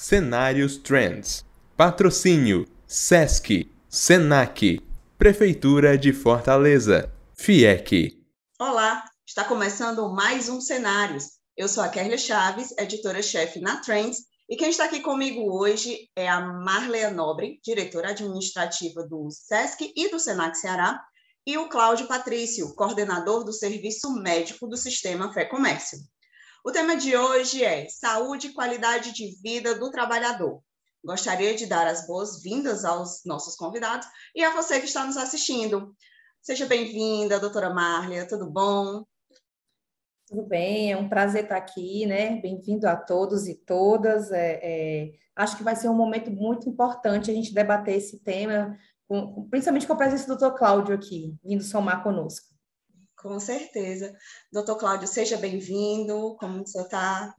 Cenários Trends. Patrocínio: SESC, SENAC, Prefeitura de Fortaleza, FIEC. Olá, está começando mais um Cenários. Eu sou a Kerlia Chaves, editora-chefe na Trends, e quem está aqui comigo hoje é a Marlea Nobre, diretora administrativa do SESC e do SENAC Ceará, e o Cláudio Patrício, coordenador do Serviço Médico do Sistema Fé Comércio. O tema de hoje é Saúde e Qualidade de Vida do Trabalhador. Gostaria de dar as boas-vindas aos nossos convidados e a você que está nos assistindo. Seja bem-vinda, doutora Marlea, tudo bom? Tudo bem, é um prazer estar aqui, né? Bem-vindo a todos e todas. Acho que vai ser um momento muito importante a gente debater esse tema, principalmente com a presença do doutor Cláudio aqui, vindo somar conosco. Com certeza. Doutor Cláudio, seja bem-vindo. Como você está?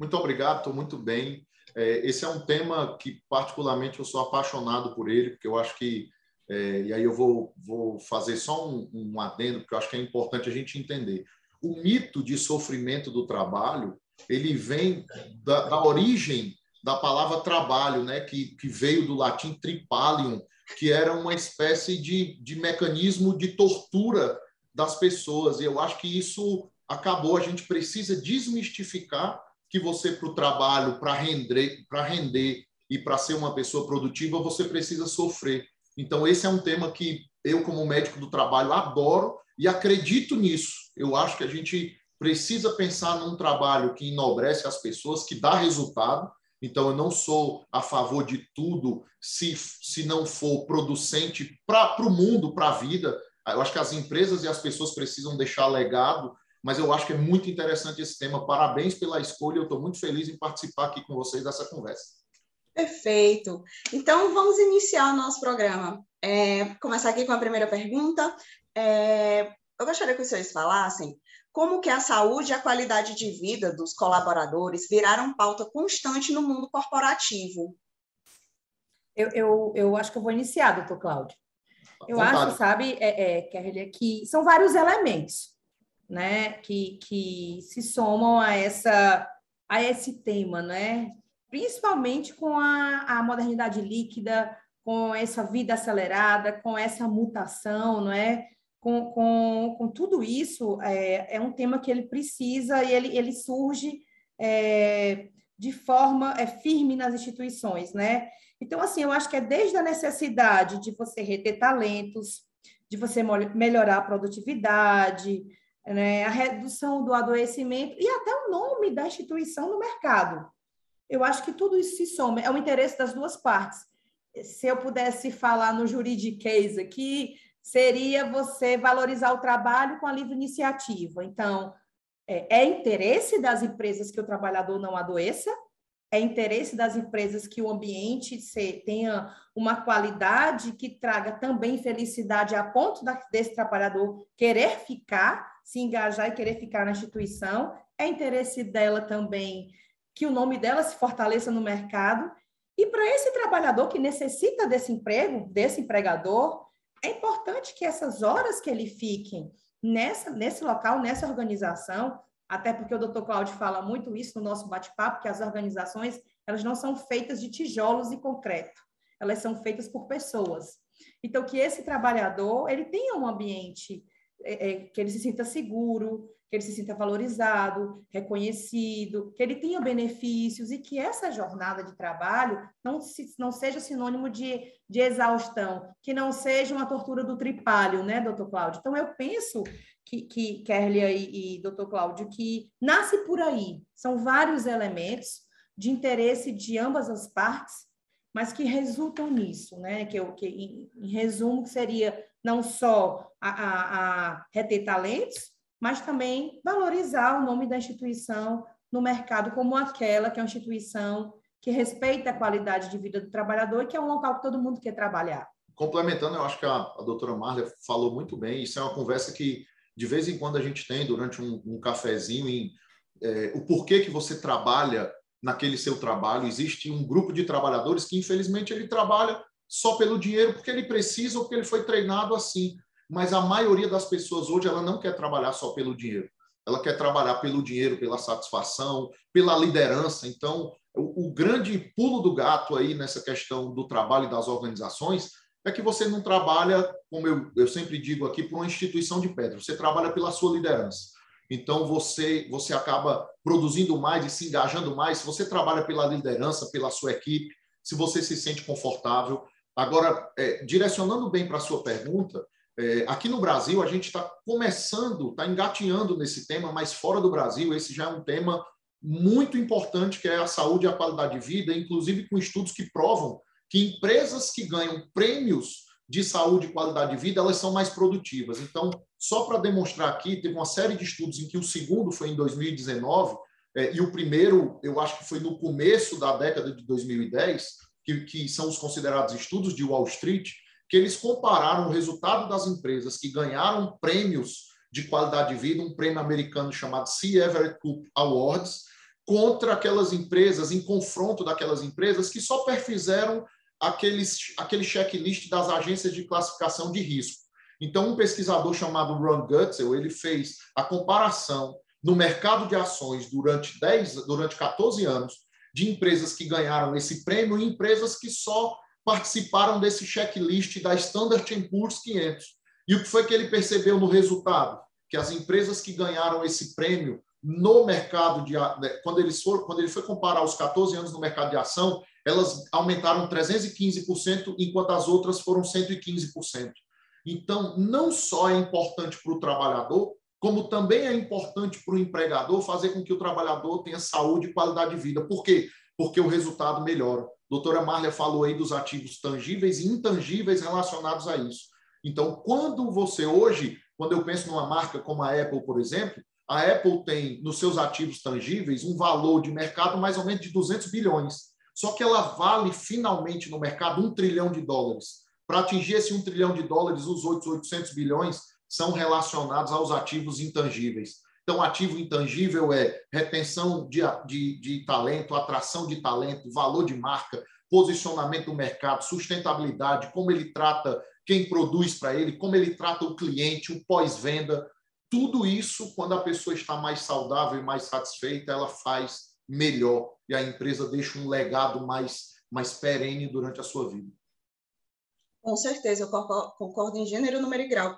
Muito obrigado, estou muito bem. Esse é um tema que, particularmente, eu sou apaixonado por ele, porque eu acho que... e aí eu vou fazer só um adendo, porque eu acho que é importante a gente entender. O mito de sofrimento do trabalho, ele vem da origem da palavra trabalho, né? Que veio do latim tripalium, que era uma espécie de mecanismo de tortura das pessoas. E eu acho que isso acabou. A gente precisa desmistificar que você, para o trabalho, para render e para ser uma pessoa produtiva, você precisa sofrer. Então, esse é um tema que eu, como médico do trabalho, adoro e acredito nisso. Eu acho que a gente precisa pensar num trabalho que enobrece as pessoas, que dá resultado. Então, eu não sou a favor de tudo se não for producente para o mundo, para a vida. Eu acho que as empresas e as pessoas precisam deixar legado, mas eu acho que é muito interessante esse tema. Parabéns pela escolha, eu estou muito feliz em participar aqui com vocês dessa conversa. Perfeito. Então, vamos iniciar o nosso programa. Começar aqui com a primeira pergunta. Eu gostaria que vocês falassem como que a saúde e a qualidade de vida dos colaboradores viraram pauta constante no mundo corporativo. Eu acho que eu vou iniciar, doutor Cláudio. Eu acho, sabe, Kerlia, que são vários elementos, né, que se somam a esse tema, né? Principalmente com a modernidade líquida, com essa vida acelerada, com essa mutação, não é? Com tudo isso, é um tema que ele precisa e ele surge de forma firme nas instituições, né? Então, assim, eu acho que é desde a necessidade de você reter talentos, de você melhorar a produtividade, né? A redução do adoecimento e até o nome da instituição no mercado. Eu acho que tudo isso se soma, é o interesse das duas partes. Se eu pudesse falar no juridiquês aqui, seria você valorizar o trabalho com a livre iniciativa. Então, é interesse das empresas que o trabalhador não adoeça, é interesse das empresas que o ambiente tenha uma qualidade que traga também felicidade a ponto desse trabalhador querer ficar, se engajar e querer ficar na instituição, é interesse dela também que o nome dela se fortaleça no mercado. E para esse trabalhador que necessita desse emprego, desse empregador, é importante que essas horas que ele fique nesse local, nessa organização, até porque o doutor Cláudio fala muito isso no nosso bate-papo, que as organizações, elas não são feitas de tijolos e concreto, elas são feitas por pessoas. Então, que esse trabalhador, ele tenha um ambiente que ele se sinta seguro, que ele se sinta valorizado, reconhecido, que ele tenha benefícios e que essa jornada de trabalho não seja sinônimo de exaustão, que não seja uma tortura do tripalho, né, doutor Cláudio? Então, eu penso que Kerlia e doutor Cláudio, que nasce por aí. São vários elementos de interesse de ambas as partes, mas que resultam nisso, né? Que em resumo, seria não só a reter talentos, mas também valorizar o nome da instituição no mercado como aquela que é uma instituição que respeita a qualidade de vida do trabalhador e que é um local que todo mundo quer trabalhar. Complementando, eu acho que a doutora Marlea falou muito bem, isso é uma conversa que de vez em quando a gente tem durante um cafezinho em o porquê que você trabalha naquele seu trabalho. Existe um grupo de trabalhadores que, infelizmente, ele trabalha só pelo dinheiro, porque ele precisa ou porque ele foi treinado assim. Mas a maioria das pessoas hoje ela não quer trabalhar só pelo dinheiro. ela quer trabalhar pelo dinheiro, pela satisfação, pela liderança. Então, o grande pulo do gato aí nessa questão do trabalho das organizações é que você não trabalha, como eu sempre digo aqui, por uma instituição de pedra, você trabalha pela sua liderança. Então, você acaba produzindo mais e se engajando mais. Se você trabalha pela liderança, pela sua equipe, se você se sente confortável. Agora, direcionando bem para a sua pergunta, aqui no Brasil, a gente está começando, está engatinhando nesse tema, mas fora do Brasil, esse já é um tema muito importante, que é a saúde e a qualidade de vida, inclusive com estudos que provam que empresas que ganham prêmios de saúde e qualidade de vida, elas são mais produtivas. Então, só para demonstrar aqui, teve uma série de estudos em que o segundo foi em 2019 e o primeiro, eu acho que foi no começo da década de 2010, que são os considerados estudos de Wall Street, que eles compararam o resultado das empresas que ganharam prêmios de qualidade de vida, um prêmio americano chamado C. Everett Coop Awards, contra aquelas empresas, em confronto daquelas empresas que só perfizeram aquele checklist das agências de classificação de risco. Então, um pesquisador chamado Ron Gutzel, ele fez a comparação no mercado de ações durante 14 anos de empresas que ganharam esse prêmio e empresas que só participaram desse checklist da Standard & Poor's 500. E o que foi que ele percebeu no resultado? Que as empresas que ganharam esse prêmio no mercado de... Quando ele foi comparar os 14 anos no mercado de ação, elas aumentaram 315%, enquanto as outras foram 115%. Então, não só é importante para o trabalhador, como também é importante para o empregador fazer com que o trabalhador tenha saúde e qualidade de vida. Por quê? Porque o resultado melhora. A doutora Marlea falou aí dos ativos tangíveis e intangíveis relacionados a isso. Então, quando eu penso numa marca como a Apple, por exemplo, a Apple tem nos seus ativos tangíveis um valor de mercado mais ou menos de 200 bilhões. Só que ela vale finalmente no mercado $1 trilhão. Para atingir esse $1 trilhão, os outros 800 bilhões são relacionados aos ativos intangíveis. Então, ativo intangível é retenção de talento, atração de talento, valor de marca, posicionamento do mercado, sustentabilidade, como ele trata quem produz para ele, como ele trata o cliente, o pós-venda. Tudo isso, quando a pessoa está mais saudável e mais satisfeita, ela faz melhor e a empresa deixa um legado mais perene durante a sua vida. Com certeza, eu concordo em gênero, número e grau.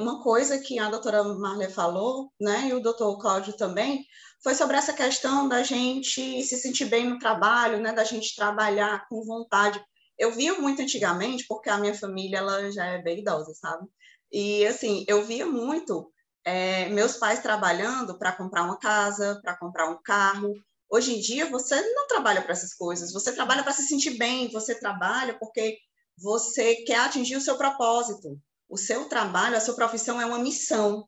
Uma coisa que a doutora Marlea falou, né, e o doutor Cláudio também, foi sobre essa questão da gente se sentir bem no trabalho, né, da gente trabalhar com vontade. Eu via muito antigamente, porque a minha família ela já é bem idosa, sabe? E, assim, eu via muito meus pais trabalhando para comprar uma casa, para comprar um carro. Hoje em dia, você não trabalha para essas coisas, você trabalha para se sentir bem, você trabalha porque... você quer atingir o seu propósito, o seu trabalho, a sua profissão é uma missão.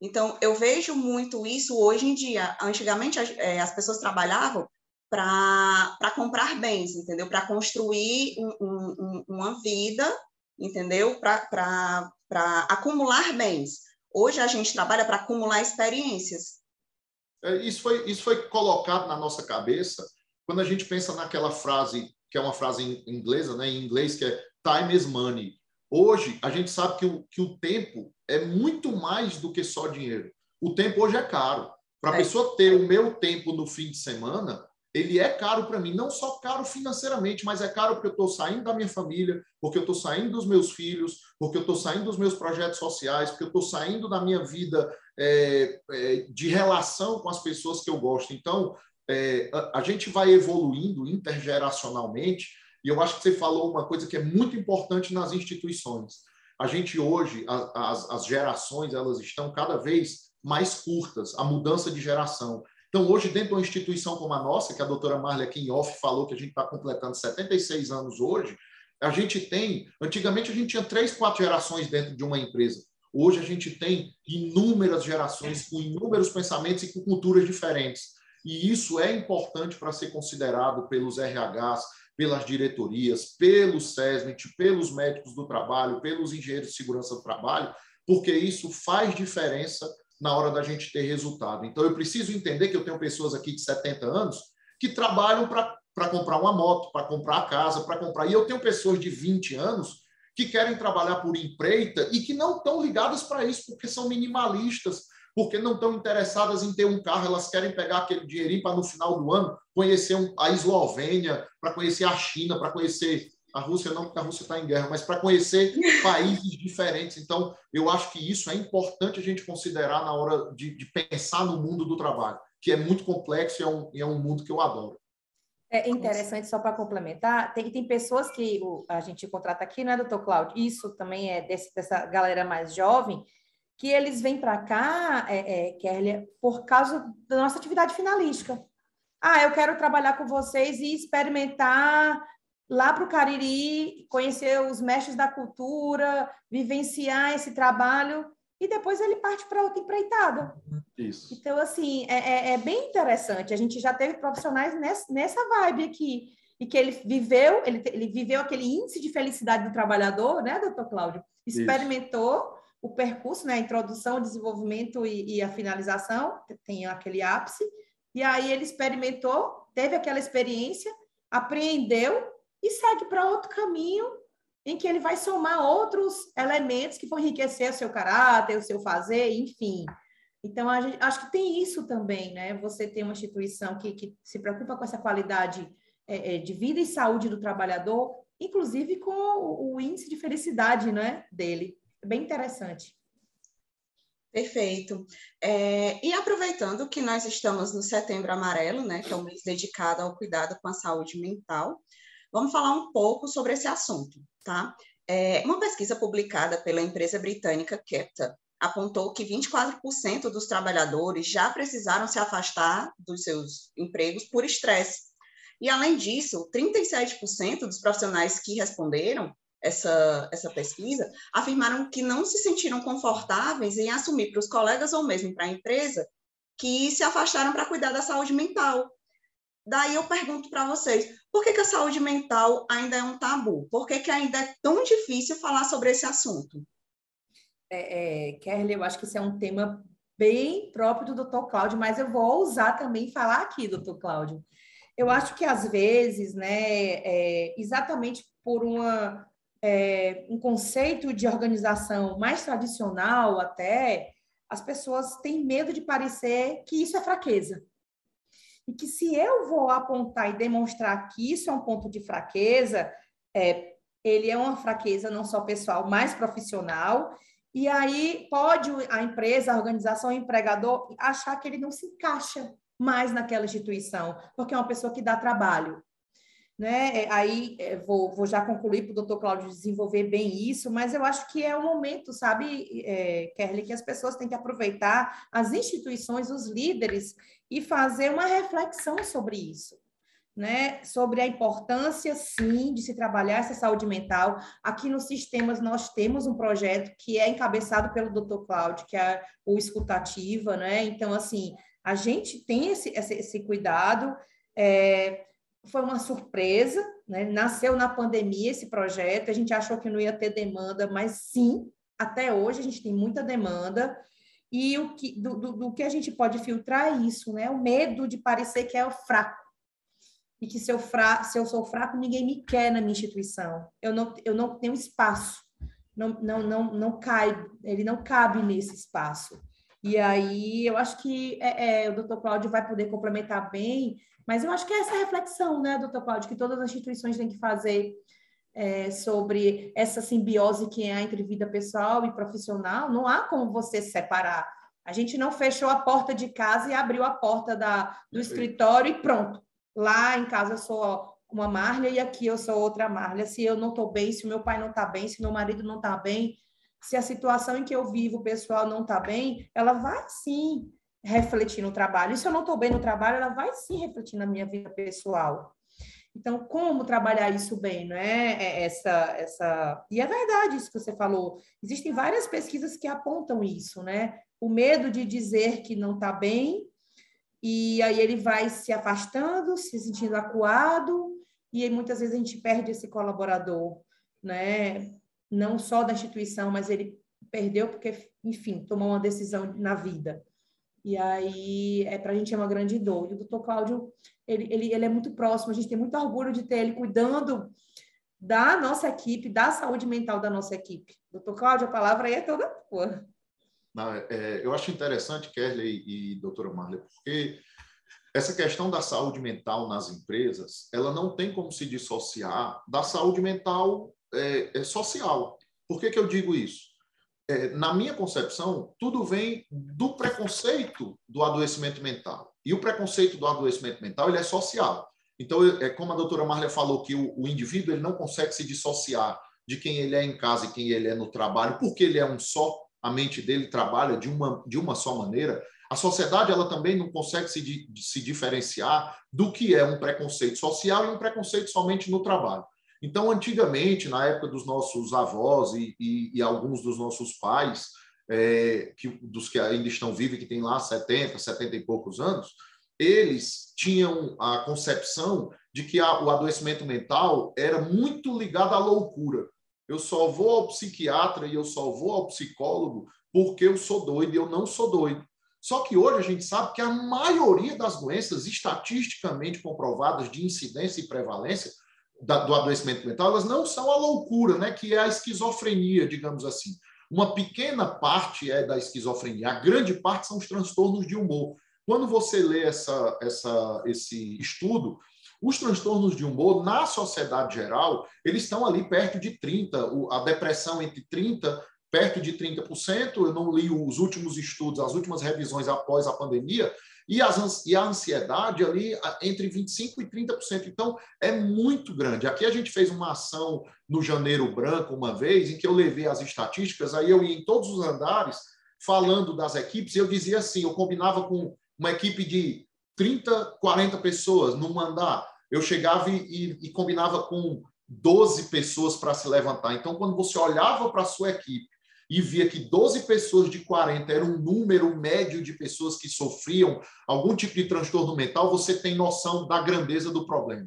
Então, eu vejo muito isso hoje em dia. Antigamente, as pessoas trabalhavam para comprar bens, entendeu? Para construir uma vida, entendeu? Para acumular bens. Hoje, a gente trabalha para acumular experiências. Isso foi colocado na nossa cabeça quando a gente pensa naquela frase... que é uma frase inglesa, né? Em inglês, que é time is money. Hoje, a gente sabe que o tempo é muito mais do que só dinheiro. O tempo hoje é caro. Para a pessoa ter o meu tempo no fim de semana, ele é caro para mim. Não só caro financeiramente, mas é caro porque eu estou saindo da minha família, porque eu estou saindo dos meus filhos, porque eu estou saindo dos meus projetos sociais, porque eu estou saindo da minha vida de relação com as pessoas que eu gosto. Então, a gente vai evoluindo intergeracionalmente, e eu acho que você falou uma coisa que é muito importante nas instituições. A gente hoje, as gerações, elas estão cada vez mais curtas, a mudança de geração. Então, hoje, dentro de uma instituição como a nossa, que a doutora Marília Quinhoff falou que a gente está completando 76 anos hoje, antigamente a gente tinha 3, 4 gerações dentro de uma empresa. Hoje a gente tem inúmeras gerações com inúmeros pensamentos e com culturas diferentes. E isso é importante para ser considerado pelos RHs, pelas diretorias, pelo SESNIT, pelos médicos do trabalho, pelos engenheiros de segurança do trabalho, porque isso faz diferença na hora da gente ter resultado. Então, eu preciso entender que eu tenho pessoas aqui de 70 anos que trabalham para comprar uma moto, para comprar a casa, para comprar... E eu tenho pessoas de 20 anos que querem trabalhar por empreita e que não estão ligadas para isso, porque são minimalistas, porque não estão interessadas em ter um carro, elas querem pegar aquele dinheirinho para, no final do ano, conhecer a Eslovênia, para conhecer a China, para conhecer a Rússia, não porque a Rússia está em guerra, mas para conhecer países diferentes. Então, eu acho que isso é importante a gente considerar na hora de pensar no mundo do trabalho, que é muito complexo e é um mundo que eu adoro. É interessante, só para complementar, tem pessoas que a gente contrata aqui, não é, doutor Cláudio? Isso também é dessa galera mais jovem, que eles vêm para cá, Kerlia, por causa da nossa atividade finalística. Ah, eu quero trabalhar com vocês e experimentar lá para o Cariri, conhecer os mestres da cultura, vivenciar esse trabalho, e depois ele parte para outra empreitada. Isso. Então, assim, é bem interessante. A gente já teve profissionais nessa vibe aqui, e que ele viveu aquele índice de felicidade do trabalhador, né, doutor Cláudio? Experimentou isso. O percurso, né, a introdução, o desenvolvimento e a finalização, tem aquele ápice, e aí ele experimentou, teve aquela experiência, apreendeu e segue para outro caminho, em que ele vai somar outros elementos que vão enriquecer o seu caráter, o seu fazer, enfim. Então, a gente, acho que tem isso também, né? Você tem uma instituição que se preocupa com essa qualidade de vida e saúde do trabalhador, inclusive com o índice de felicidade, né, dele. É bem interessante. Perfeito. E aproveitando que nós estamos no Setembro Amarelo, né, que é um mês dedicado ao cuidado com a saúde mental, vamos falar um pouco sobre esse assunto, tá? Uma pesquisa publicada pela empresa britânica Capita apontou que 24% dos trabalhadores já precisaram se afastar dos seus empregos por estresse. E, além disso, 37% dos profissionais que responderam essa pesquisa afirmaram que não se sentiram confortáveis em assumir para os colegas ou mesmo para a empresa que se afastaram para cuidar da saúde mental. Daí eu pergunto para vocês, por que a saúde mental ainda é um tabu? Por que ainda é tão difícil falar sobre esse assunto? Kerlia, eu acho que isso é um tema bem próprio do Dr. Cláudio, mas eu vou ousar também falar aqui, Dr. Cláudio. Eu acho que às vezes, né, exatamente por um conceito de organização mais tradicional até, as pessoas têm medo de parecer que isso é fraqueza. E que se eu vou apontar e demonstrar que isso é um ponto de fraqueza, ele é uma fraqueza não só pessoal, mas profissional, e aí pode a empresa, a organização, o empregador achar que ele não se encaixa mais naquela instituição, porque é uma pessoa que dá trabalho. Né? Aí vou já concluir para o doutor Cláudio desenvolver bem isso, mas eu acho que é um momento, sabe, Kerlia, que as pessoas têm que aproveitar as instituições, os líderes, e fazer uma reflexão sobre isso, né? Sobre a importância, sim, de se trabalhar essa saúde mental. Aqui nos sistemas nós temos um projeto que é encabeçado pelo doutor Cláudio, que é o Escutativa, né? Então, assim, a gente tem esse cuidado. Foi uma surpresa, né? Nasceu na pandemia esse projeto, a gente achou que não ia ter demanda, mas sim, até hoje a gente tem muita demanda, e do que a gente pode filtrar é isso, né? O medo de parecer que é o fraco, e que se eu sou fraco, ninguém me quer na minha instituição, eu não tenho espaço, ele não cabe nesse espaço. E aí eu acho que o doutor Cláudio vai poder complementar bem, mas eu acho que é essa reflexão, né, doutor Cláudio, que todas as instituições têm que fazer sobre essa simbiose que há entre vida pessoal e profissional. Não há como você se separar. A gente não fechou a porta de casa e abriu a porta do escritório e pronto. Lá em casa eu sou uma Marlea e aqui eu sou outra Marlea. Se eu não estou bem, se o meu pai não está bem, se meu marido não está bem, se a situação em que eu vivo pessoal não está bem, ela vai sim refletir no trabalho. E se eu não estou bem no trabalho, ela vai sim refletir na minha vida pessoal. Então, como trabalhar isso bem, não é? E é verdade isso que você falou. Existem várias pesquisas que apontam isso, né? O medo de dizer que não está bem, e aí ele vai se afastando, se sentindo acuado, e aí muitas vezes a gente perde esse colaborador, né? Não só da instituição, mas ele perdeu porque, enfim, tomou uma decisão na vida. E aí, para a gente é uma grande dor. E o doutor Cláudio, ele é muito próximo, a gente tem muito orgulho de ter ele cuidando da nossa equipe, da saúde mental da nossa equipe. Doutor Cláudio, a palavra aí é toda tua. Eu acho interessante, Kerlia e doutora Marlea, porque essa questão da saúde mental nas empresas, ela não tem como se dissociar da saúde mental social. Por que que eu digo isso? Na minha concepção, tudo vem do preconceito do adoecimento mental. E o preconceito do adoecimento mental, ele é social. Então, é como a doutora Marlea falou, que o indivíduo ele não consegue se dissociar de quem ele é em casa e quem ele é no trabalho, porque ele é um só, a mente dele trabalha de uma só maneira. A sociedade ela também não consegue se diferenciar do que é um preconceito social e um preconceito somente no trabalho. Então, antigamente, na época dos nossos avós e alguns dos nossos pais, dos que ainda estão vivos, que tem lá 70, 70 e poucos anos, eles tinham a concepção de que o adoecimento mental era muito ligado à loucura. Eu só vou ao psiquiatra e eu só vou ao psicólogo porque eu sou doido e eu não sou doido. Só que hoje a gente sabe que a maioria das doenças estatisticamente comprovadas de incidência e prevalência do adoecimento mental, elas não são a loucura, né? Que é a esquizofrenia, digamos assim. Uma pequena parte é da esquizofrenia, a grande parte são os transtornos de humor. Quando você lê esse estudo, os transtornos de humor, na sociedade geral, eles estão ali perto de 30%, a depressão entre 30%, perto de 30%, eu não li os últimos estudos, as últimas revisões após a pandemia, e a ansiedade ali entre 25% e 30%. Então, é muito grande. Aqui a gente fez uma ação no Janeiro Branco, uma vez, em que eu levei as estatísticas, aí eu ia em todos os andares, falando das equipes, e eu dizia assim, eu combinava com uma equipe de 30, 40 pessoas num andar. Eu chegava e combinava com 12 pessoas para se levantar. Então, quando você olhava para a sua equipe e via que 12 pessoas de 40 era um número médio de pessoas que sofriam algum tipo de transtorno mental, você tem noção da grandeza do problema.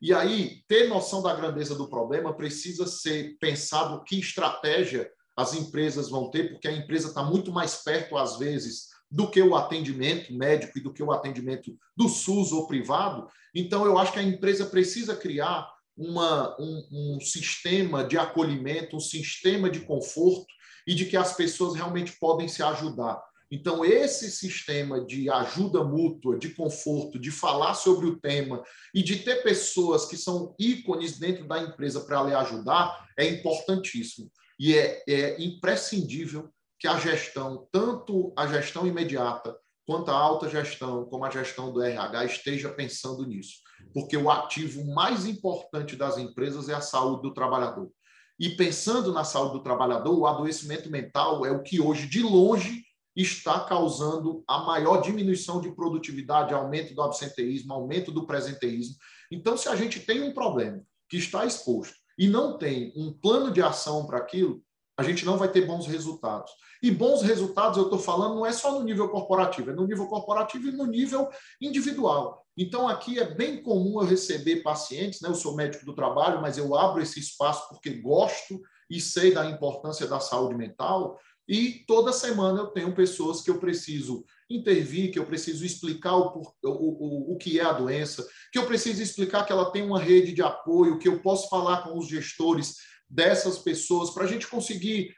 E aí, ter noção da grandeza do problema precisa ser pensado que estratégia as empresas vão ter, porque a empresa está muito mais perto, às vezes, do que o atendimento médico e do que o atendimento do SUS ou privado. Então, eu acho que a empresa precisa criar um sistema de acolhimento, um sistema de conforto e de que as pessoas realmente podem se ajudar. Então, esse sistema de ajuda mútua, de conforto, de falar sobre o tema e de ter pessoas que são ícones dentro da empresa para lhe ajudar é importantíssimo. E é imprescindível que a gestão, tanto a gestão imediata quanto a alta gestão, como a gestão do RH, esteja pensando nisso. Porque o ativo mais importante das empresas é a saúde do trabalhador. E pensando na saúde do trabalhador, o adoecimento mental é o que hoje, de longe, está causando a maior diminuição de produtividade, aumento do absenteísmo, aumento do presenteísmo. Então, se a gente tem um problema que está exposto e não tem um plano de ação para aquilo, a gente não vai ter bons resultados. E bons resultados, eu estou falando, não é só no nível corporativo, é no nível corporativo e no nível individual. Então, aqui é bem comum eu receber pacientes, né? Eu sou médico do trabalho, mas eu abro esse espaço porque gosto e sei da importância da saúde mental, e toda semana eu tenho pessoas que eu preciso intervir, que eu preciso explicar o que é a doença, que eu preciso explicar que ela tem uma rede de apoio, que eu posso falar com os gestores dessas pessoas, para a gente conseguir...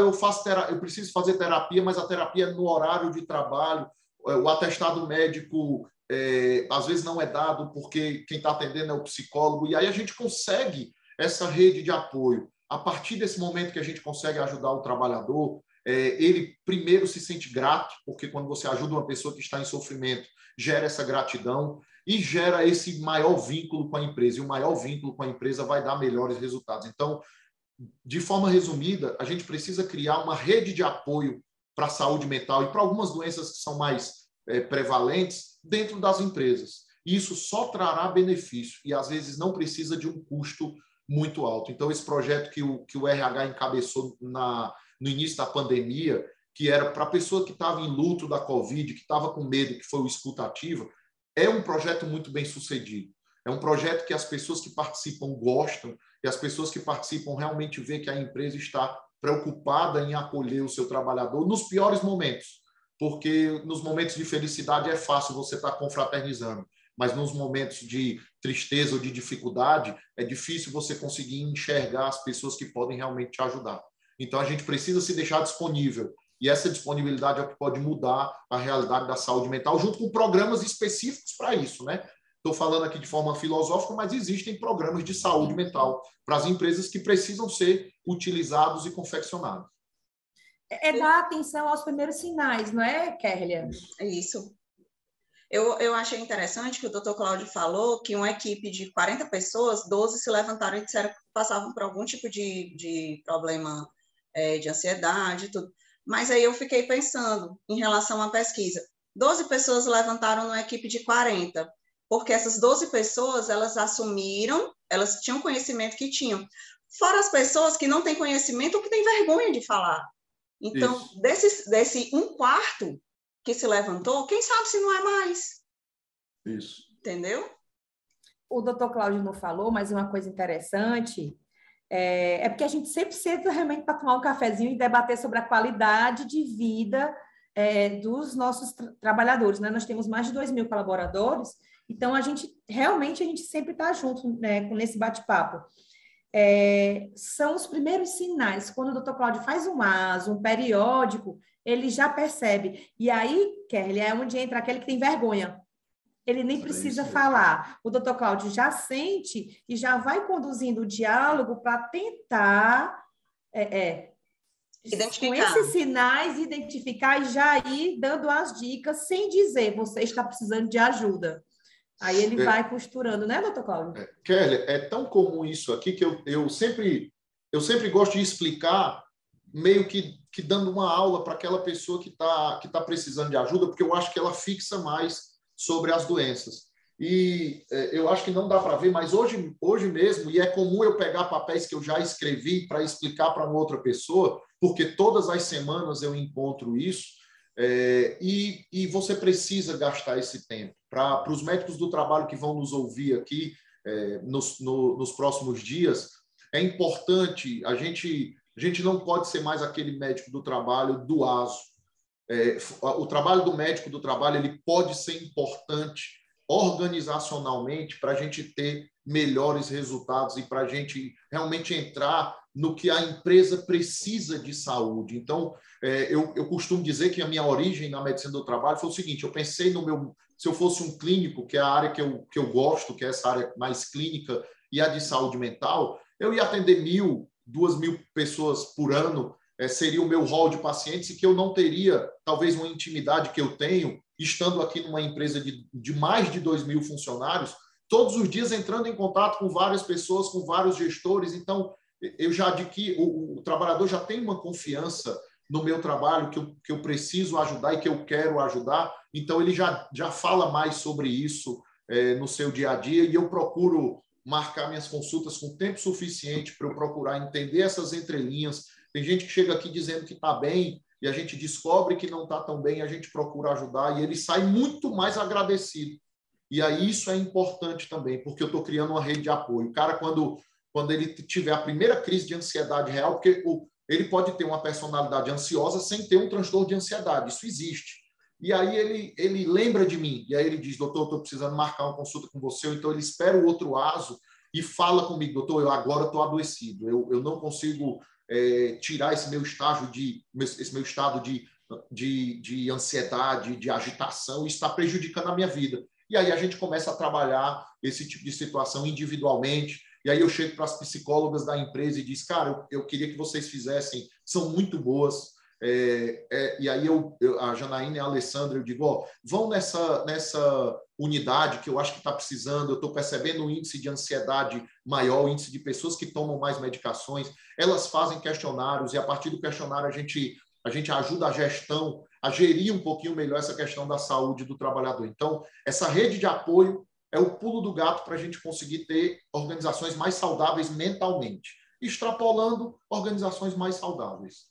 eu preciso fazer terapia, mas a terapia é no horário de trabalho, o atestado médico às vezes não é dado porque quem está atendendo é o psicólogo, e aí a gente consegue essa rede de apoio. A partir desse momento que a gente consegue ajudar o trabalhador, ele primeiro se sente grato, porque quando você ajuda uma pessoa que está em sofrimento, gera essa gratidão e gera esse maior vínculo com a empresa. E o maior vínculo com a empresa vai dar melhores resultados. Então, de forma resumida, a gente precisa criar uma rede de apoio para a saúde mental e para algumas doenças que são mais prevalentes dentro das empresas. E isso só trará benefício e, às vezes, não precisa de um custo muito alto. Então, esse projeto que o RH encabeçou no início da pandemia, que era para a pessoa que estava em luto da Covid, que estava com medo, que foi o escuta ativa, é um projeto muito bem sucedido. É um projeto que as pessoas que participam gostam e as pessoas que participam realmente veem que a empresa está preocupada em acolher o seu trabalhador nos piores momentos, porque nos momentos de felicidade é fácil você estar confraternizando, mas nos momentos de tristeza ou de dificuldade é difícil você conseguir enxergar as pessoas que podem realmente te ajudar. Então, a gente precisa se deixar disponível E essa disponibilidade é o que pode mudar a realidade da saúde mental, junto com programas específicos para isso, né? Estou falando aqui de forma filosófica, mas existem programas de saúde mental para as empresas que precisam ser utilizados e confeccionados. É dar atenção aos primeiros sinais, não é, Kerlia? É isso. Eu achei interessante que o doutor Cláudio falou que uma equipe de 40 pessoas, 12 se levantaram e disseram que passavam por algum tipo de problema de ansiedade e tudo. Mas aí eu fiquei pensando em relação à pesquisa. 12 pessoas levantaram numa equipe de 40, porque essas 12 pessoas, elas assumiram, elas tinham conhecimento que tinham. Fora as pessoas que não têm conhecimento ou que têm vergonha de falar. Então, desse um quarto que se levantou, quem sabe se não é mais. Isso. Entendeu? O doutor Cláudio não falou, mas uma coisa interessante é porque a gente sempre senta realmente para tomar um cafezinho e debater sobre a qualidade de vida dos nossos trabalhadores, né? Nós temos mais de 2.000 colaboradores, então a gente sempre está junto, né, nesse bate-papo. São os primeiros sinais. Quando o doutor Cláudio faz um ASO, um periódico, ele já percebe. E aí, Kerlia, é onde entra aquele que tem vergonha. Ele nem precisa falar. O doutor Cláudio já sente e já vai conduzindo o diálogo para tentar identificar. Com esses sinais, identificar e já ir dando as dicas sem dizer, você está precisando de ajuda. Aí ele vai costurando, né, doutor Cláudio? Kerlia, é tão comum isso aqui que eu sempre gosto de explicar, meio que dando uma aula para aquela pessoa que tá precisando de ajuda, porque eu acho que ela fixa mais sobre as doenças. E eu acho que não dá para ver, mas hoje mesmo, e é comum eu pegar papéis que eu já escrevi para explicar para outra pessoa, porque todas as semanas eu encontro isso, e você precisa gastar esse tempo. Para os médicos do trabalho que vão nos ouvir aqui nos próximos dias, é importante, a gente não pode ser mais aquele médico do trabalho do ASO. O trabalho do médico do trabalho ele pode ser importante organizacionalmente para a gente ter melhores resultados e para a gente realmente entrar no que a empresa precisa de saúde. Então, eu costumo dizer que a minha origem na medicina do trabalho foi o seguinte, eu pensei no meu... Se eu fosse um clínico, que é a área que eu gosto, que é essa área mais clínica, e a de saúde mental, eu ia atender 1.000, 2.000 pessoas por ano, seria o meu hall de pacientes, e que eu não teria, talvez, uma intimidade que eu tenho, estando aqui numa empresa de mais de 2.000 funcionários, todos os dias entrando em contato com várias pessoas, com vários gestores. Então, eu já adquiri, o trabalhador já tem uma confiança no meu trabalho, que eu preciso ajudar e que eu quero ajudar, então ele já fala mais sobre isso no seu dia a dia, e eu procuro marcar minhas consultas com tempo suficiente para eu procurar entender essas entrelinhas. Tem gente que chega aqui dizendo que está bem, e a gente descobre que não está tão bem, a gente procura ajudar, e ele sai muito mais agradecido. E aí isso é importante também, porque eu estou criando uma rede de apoio. O cara, quando ele tiver a primeira crise de ansiedade real, porque ele pode ter uma personalidade ansiosa sem ter um transtorno de ansiedade. Isso existe. E aí ele lembra de mim. E aí ele diz, doutor, estou precisando marcar uma consulta com você. Então, ele espera o outro ASO e fala comigo, doutor, eu agora estou adoecido. Eu não consigo tirar esse meu estado de ansiedade, de agitação. Isso está prejudicando a minha vida. E aí a gente começa a trabalhar esse tipo de situação individualmente. E aí eu chego para as psicólogas da empresa e diz, cara, eu queria que vocês fizessem, são muito boas. E aí a Janaína e a Alessandra, eu digo, vão nessa unidade que eu acho que está precisando, eu estou percebendo um índice de ansiedade maior, o índice de pessoas que tomam mais medicações. Elas fazem questionários e a partir do questionário a gente ajuda a gestão a gerir um pouquinho melhor essa questão da saúde do trabalhador. Então, essa rede de apoio é o pulo do gato para a gente conseguir ter organizações mais saudáveis mentalmente, extrapolando organizações mais saudáveis.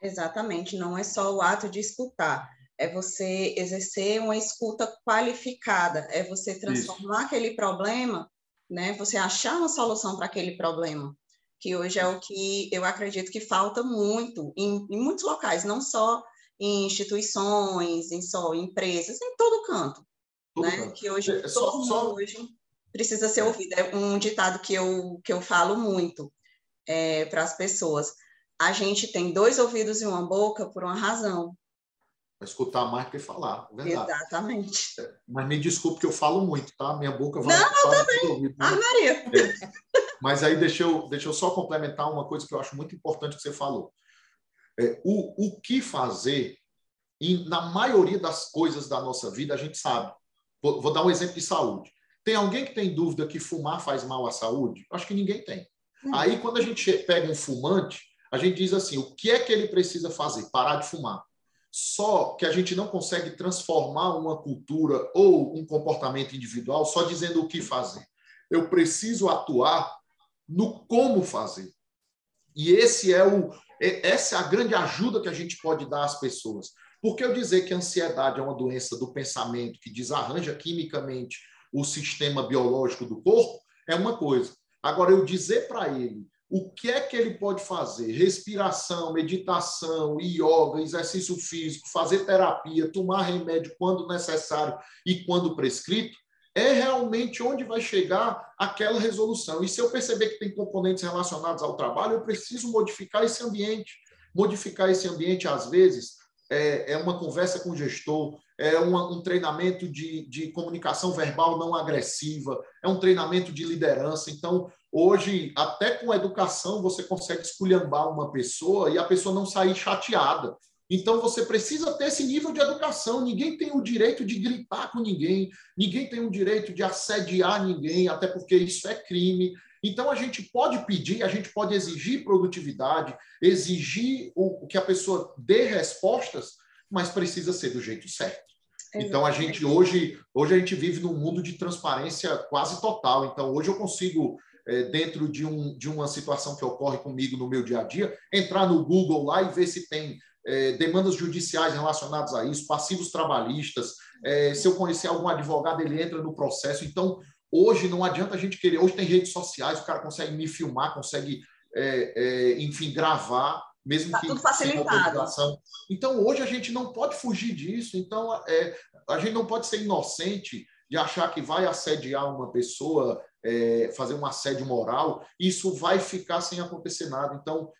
Exatamente, não é só o ato de escutar, é você exercer uma escuta qualificada, é você transformar aquele problema, né? Você achar uma solução para aquele problema, que hoje é o que eu acredito que falta muito em muitos locais, não só em instituições, em empresas, em todo canto. Né? Que hoje todo mundo precisa ser ouvido. É um ditado que eu falo muito para as pessoas. a gente tem dois ouvidos e uma boca por uma razão. Para escutar mais que falar, verdade. Exatamente. Mas me desculpe que eu falo muito, tá? Minha boca vai... Não, também. Ah, Maria. Mas aí deixa eu só complementar uma coisa que eu acho muito importante que você falou. O que fazer, e na maioria das coisas da nossa vida a gente sabe. Vou dar um exemplo de saúde. Tem alguém que tem dúvida que fumar faz mal à saúde? Acho que ninguém tem. Aí, quando a gente pega um fumante, a gente diz assim, o que é que ele precisa fazer? Parar de fumar. Só que a gente não consegue transformar uma cultura ou um comportamento individual só dizendo o que fazer. Eu preciso atuar no como fazer. E essa é a grande ajuda que a gente pode dar às pessoas. Porque eu dizer que a ansiedade é uma doença do pensamento que desarranja quimicamente o sistema biológico do corpo é uma coisa. Agora, eu dizer para ele o que é que ele pode fazer? Respiração, meditação, yoga, exercício físico, fazer terapia, tomar remédio quando necessário e quando prescrito, é realmente onde vai chegar aquela resolução. E se eu perceber que tem componentes relacionados ao trabalho, eu preciso modificar esse ambiente. Modificar esse ambiente, às vezes, é uma conversa com o gestor, é um treinamento de comunicação verbal não agressiva, é um treinamento de liderança. Então, hoje, até com educação, você consegue esculhambar uma pessoa e a pessoa não sair chateada. Então, você precisa ter esse nível de educação. Ninguém tem o direito de gritar com ninguém, ninguém tem o direito de assediar ninguém, até porque isso é crime. Então, a gente pode pedir, a gente pode exigir produtividade, exigir que a pessoa dê respostas, mas precisa ser do jeito certo. Então, a gente hoje a gente vive num mundo de transparência quase total. Então, hoje eu consigo, dentro de uma situação que ocorre comigo no meu dia a dia, entrar no Google lá e ver se tem demandas judiciais relacionadas a isso, passivos trabalhistas, se eu conhecer algum advogado, ele entra no processo. Então, hoje não adianta a gente querer. Hoje tem redes sociais, o cara consegue me filmar, consegue, enfim, gravar, mesmo que tudo facilitado. Então, hoje a gente não pode fugir disso. Então, a gente não pode ser inocente de achar que vai assediar uma pessoa, fazer um assédio moral, isso vai ficar sem acontecer nada. Então,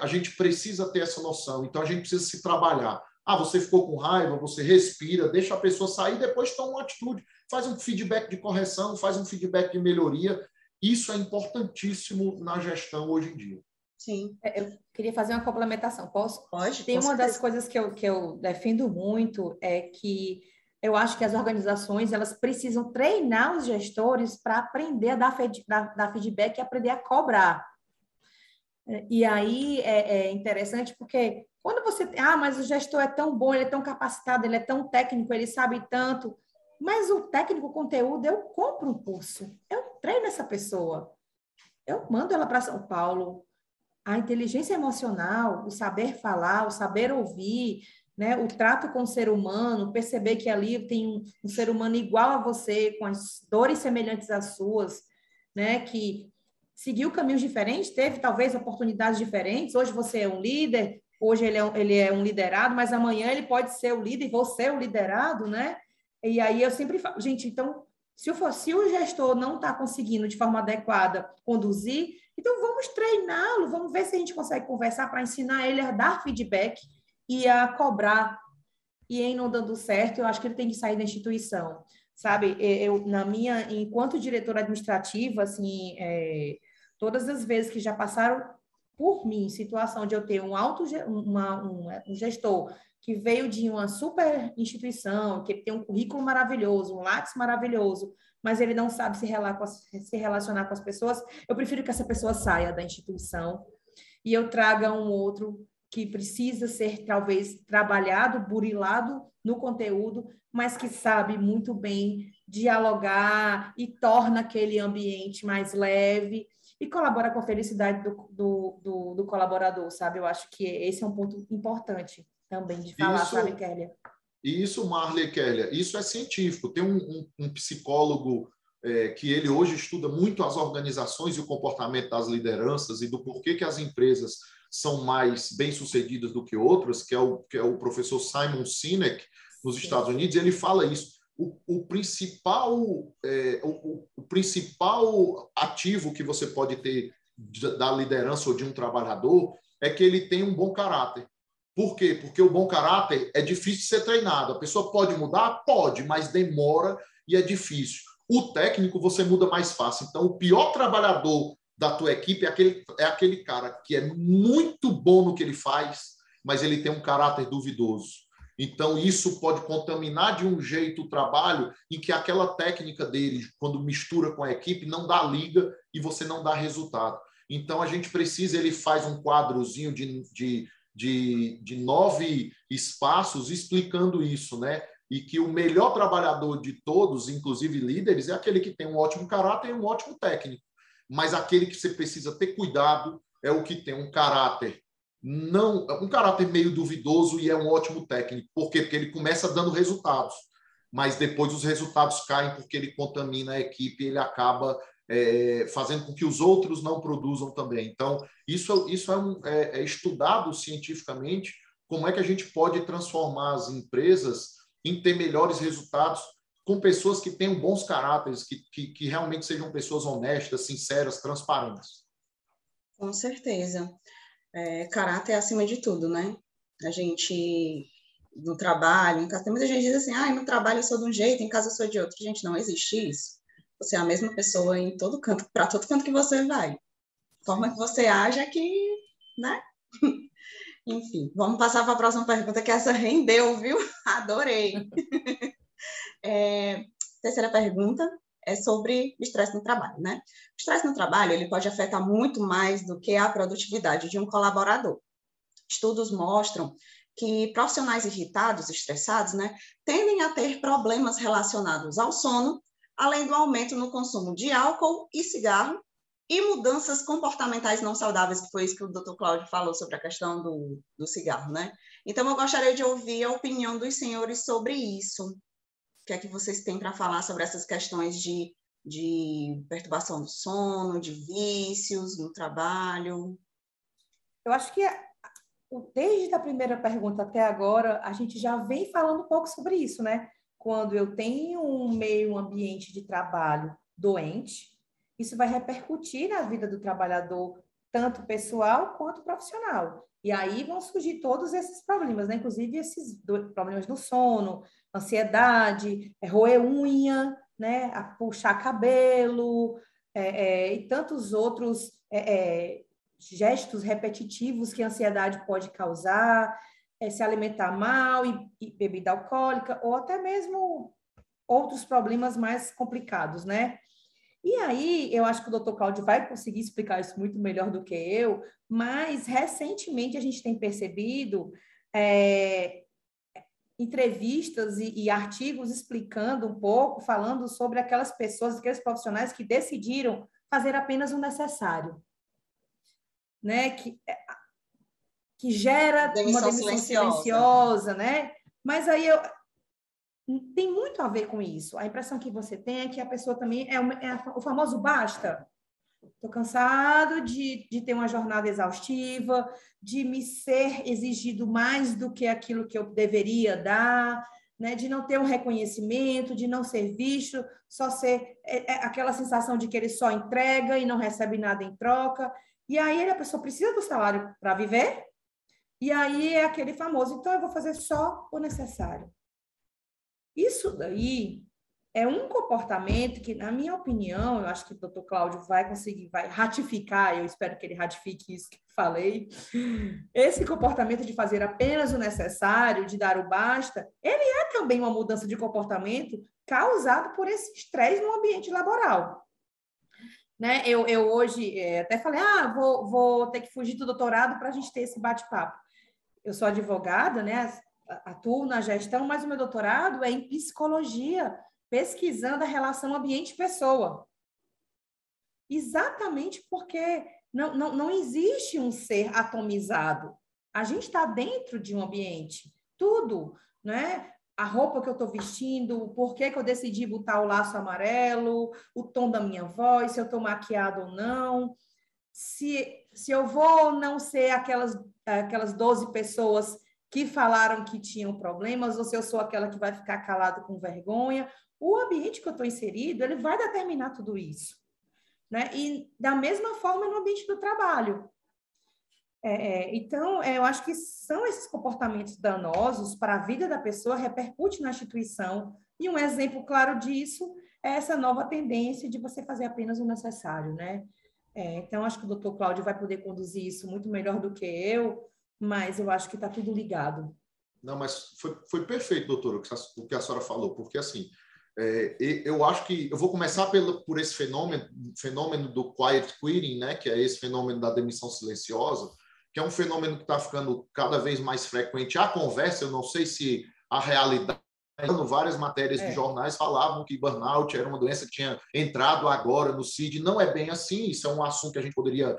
a gente precisa ter essa noção. Então, a gente precisa se trabalhar. Ah, você ficou com raiva, você respira, deixa a pessoa sair, depois toma uma atitude, faz um feedback de correção, faz um feedback de melhoria. Isso é importantíssimo na gestão hoje em dia. Sim, eu queria fazer uma complementação, posso? Pode. Tem uma das coisas que eu defendo muito é que eu acho que as organizações elas precisam treinar os gestores para aprender a dar feedback e aprender a cobrar. E aí é interessante porque quando você... Ah, mas o gestor é tão bom, ele é tão capacitado, ele é tão técnico, ele sabe tanto. Mas o técnico, o conteúdo, eu compro um curso, eu treino essa pessoa, eu mando ela para São Paulo. A inteligência emocional, o saber falar, o saber ouvir, né? O trato com o ser humano, perceber que ali tem um ser humano igual a você, com as dores semelhantes às suas, né? Que seguiu caminhos diferentes, teve talvez oportunidades diferentes. Hoje você é um líder, hoje ele é um liderado, mas amanhã ele pode ser o líder e você é o liderado, né? E aí eu sempre falo, gente, então, se o gestor não está conseguindo de forma adequada conduzir, então vamos treiná-lo, vamos ver se a gente consegue conversar para ensinar ele a dar feedback e a cobrar. E aí não dando certo, eu acho que ele tem que sair da instituição, sabe? Enquanto diretora administrativa, assim, todas as vezes que já passaram por mim, situação de eu ter um gestor que veio de uma super instituição, que ele tem um currículo maravilhoso, um lápis maravilhoso, mas ele não sabe se relacionar com as pessoas, eu prefiro que essa pessoa saia da instituição e eu traga um outro que precisa ser, talvez, trabalhado, burilado no conteúdo, mas que sabe muito bem dialogar e torna aquele ambiente mais leve e colabora com a felicidade do colaborador, sabe? Eu acho que esse é um ponto importante também de falar, isso, sabe, Kerlia? Isso, Marlea, Kerlia, isso é científico. Tem um psicólogo que ele hoje estuda muito as organizações e o comportamento das lideranças e do porquê que as empresas são mais bem-sucedidas do que outras, que é o professor Simon Sinek, nos Estados Unidos. Ele fala isso. O principal ativo que você pode ter da liderança ou de um trabalhador é que ele tem um bom caráter. Por quê? Porque o bom caráter é difícil de ser treinado. A pessoa pode mudar? Pode, mas demora e é difícil. O técnico você muda mais fácil. Então, o pior trabalhador da tua equipe é aquele cara que é muito bom no que ele faz, mas ele tem um caráter duvidoso. Então, isso pode contaminar de um jeito o trabalho em que aquela técnica dele, quando mistura com a equipe, não dá liga e você não dá resultado. Então, a gente precisa, ele faz um quadrozinho de 9 espaços explicando isso, né? E que o melhor trabalhador de todos, inclusive líderes, é aquele que tem um ótimo caráter e um ótimo técnico. Mas aquele que você precisa ter cuidado é o que tem um caráter meio duvidoso e é um ótimo técnico. Por quê? Porque ele começa dando resultados, mas depois os resultados caem porque ele contamina a equipe, ele acaba fazendo com que os outros não produzam também. Então, isso é estudado cientificamente, como é que a gente pode transformar as empresas em ter melhores resultados com pessoas que tenham bons caráteres, que realmente sejam pessoas honestas, sinceras, transparentes. Com certeza. Caráter é acima de tudo, né? A gente, no trabalho, em casa, tem muita gente que diz assim, no trabalho eu sou de um jeito, em casa eu sou de outro. Gente, não existe isso. Você é a mesma pessoa em todo canto, para todo canto que você vai. A forma que você age é que, né? Enfim, vamos passar para a próxima pergunta, que essa rendeu, viu? Adorei! Terceira pergunta é sobre o estresse no trabalho, né? O estresse no trabalho, ele pode afetar muito mais do que a produtividade de um colaborador. Estudos mostram que profissionais irritados, estressados, né, tendem a ter problemas relacionados ao sono, além do aumento no consumo de álcool e cigarro e mudanças comportamentais não saudáveis, que foi isso que o Dr. Cláudio falou sobre a questão do cigarro, né? Então, eu gostaria de ouvir a opinião dos senhores sobre isso. O que é que vocês têm para falar sobre essas questões de perturbação do sono, de vícios no trabalho? Eu acho que desde a primeira pergunta até agora, a gente já vem falando um pouco sobre isso, né? Quando eu tenho um meio ambiente de trabalho doente, isso vai repercutir na vida do trabalhador, tanto pessoal quanto profissional. E aí vão surgir todos esses problemas, né? Inclusive esses problemas do sono, ansiedade, roer unha, né? Puxar cabelo e tantos outros gestos repetitivos que a ansiedade pode causar, se alimentar mal e bebida alcoólica ou até mesmo outros problemas mais complicados, né? E aí, eu acho que o doutor Cláudio vai conseguir explicar isso muito melhor do que eu, mas recentemente a gente tem percebido entrevistas e artigos explicando um pouco, falando sobre aquelas pessoas, aqueles profissionais que decidiram fazer apenas o necessário, né? Que gera uma demissão silenciosa, né? Mas aí tem muito a ver com isso. A impressão que você tem é que a pessoa também o famoso basta. Estou cansado de ter uma jornada exaustiva, de me ser exigido mais do que aquilo que eu deveria dar, né? De não ter um reconhecimento, de não ser visto, só ser aquela sensação de que ele só entrega e não recebe nada em troca. E aí a pessoa precisa do salário para viver, e aí é aquele famoso, então eu vou fazer só o necessário. Isso daí é um comportamento que, na minha opinião, eu acho que o doutor Cláudio vai conseguir, vai ratificar, eu espero que ele ratifique isso que falei, esse comportamento de fazer apenas o necessário, de dar o basta, ele é também uma mudança de comportamento causado por esse estresse no ambiente laboral. Né? Eu hoje até falei, vou ter que fugir do doutorado para a gente ter esse bate-papo. Eu sou advogada, né? Atuo na gestão, mas o meu doutorado é em psicologia, pesquisando a relação ambiente-pessoa. Exatamente porque não existe um ser atomizado. A gente está dentro de um ambiente. Tudo, né? A roupa que eu estou vestindo, por que eu decidi botar o laço amarelo, o tom da minha voz, se eu estou maquiada ou não, se eu vou ou não ser aquelas 12 pessoas que falaram que tinham problemas, ou se eu sou aquela que vai ficar calada com vergonha. O ambiente que eu estou inserido, ele vai determinar tudo isso, né? E da mesma forma no ambiente do trabalho. Então, eu acho que são esses comportamentos danosos para a vida da pessoa, repercute na instituição, e um exemplo claro disso é essa nova tendência de você fazer apenas o necessário, né? Então, acho que o doutor Cláudio vai poder conduzir isso muito melhor do que eu, mas eu acho que está tudo ligado. Não, mas foi perfeito, doutora, o que a senhora falou, porque, assim, eu acho que... Eu vou começar por esse fenômeno do quiet quitting, né, que é esse fenômeno da demissão silenciosa, que é um fenômeno que está ficando cada vez mais frequente. A conversa, eu não sei se a realidade... Várias matérias de jornais falavam que burnout era uma doença que tinha entrado agora no CID. Não é bem assim, isso é um assunto que a gente poderia...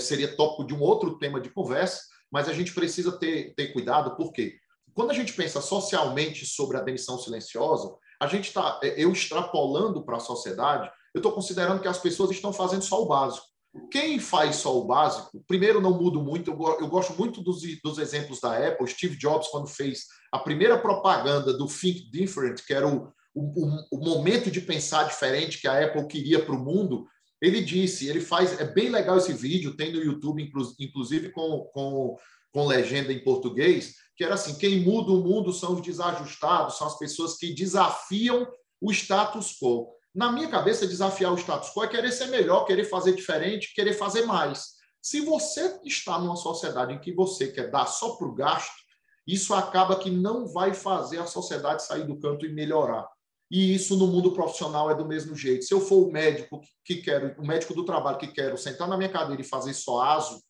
seria tópico de um outro tema de conversa, mas a gente precisa ter cuidado, porque quando a gente pensa socialmente sobre a demissão silenciosa, a gente está... Eu extrapolando para a sociedade, eu estou considerando que as pessoas estão fazendo só o básico. Quem faz só o básico, primeiro, não muda muito. Eu gosto muito dos exemplos da Apple. Steve Jobs, quando fez a primeira propaganda do Think Different, que era o momento de pensar diferente que a Apple queria para o mundo, ele disse, é bem legal esse vídeo, tem no YouTube, inclusive com legenda em português, que era assim: quem muda o mundo são os desajustados, são as pessoas que desafiam o status quo. Na minha cabeça, desafiar o status quo é querer ser melhor, querer fazer diferente, querer fazer mais. Se você está numa sociedade em que você quer dar só para o gasto, isso acaba que não vai fazer a sociedade sair do canto e melhorar. E isso no mundo profissional é do mesmo jeito. Se eu for o médico do trabalho que quero sentar na minha cadeira e fazer só ASO,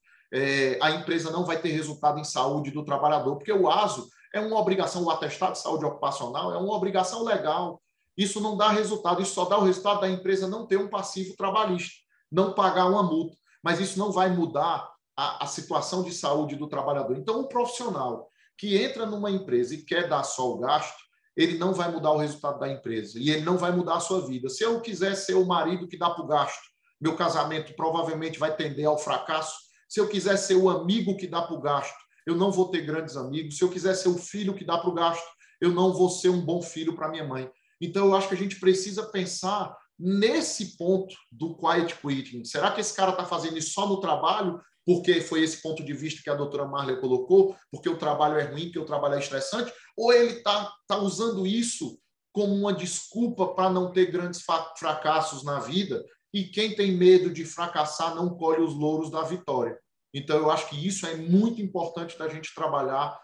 a empresa não vai ter resultado em saúde do trabalhador, porque o ASO é uma obrigação, o atestado de saúde ocupacional é uma obrigação legal. Isso não dá resultado, isso só dá o resultado da empresa não ter um passivo trabalhista, não pagar uma multa. Mas isso não vai mudar a situação de saúde do trabalhador. Então, um profissional que entra numa empresa e quer dar só o gasto, ele não vai mudar o resultado da empresa e ele não vai mudar a sua vida. Se eu quiser ser o marido que dá para o gasto, meu casamento provavelmente vai tender ao fracasso. Se eu quiser ser o amigo que dá para o gasto, eu não vou ter grandes amigos. Se eu quiser ser o filho que dá para o gasto, eu não vou ser um bom filho para minha mãe. Então, eu acho que a gente precisa pensar nesse ponto do quiet quitting. Será que esse cara está fazendo isso só no trabalho? Porque foi esse ponto de vista que a doutora Marlea colocou, porque o trabalho é ruim, porque o trabalho é estressante? Ou ele está usando isso como uma desculpa para não ter grandes fracassos na vida? E quem tem medo de fracassar não colhe os louros da vitória. Então, eu acho que isso é muito importante da gente trabalhar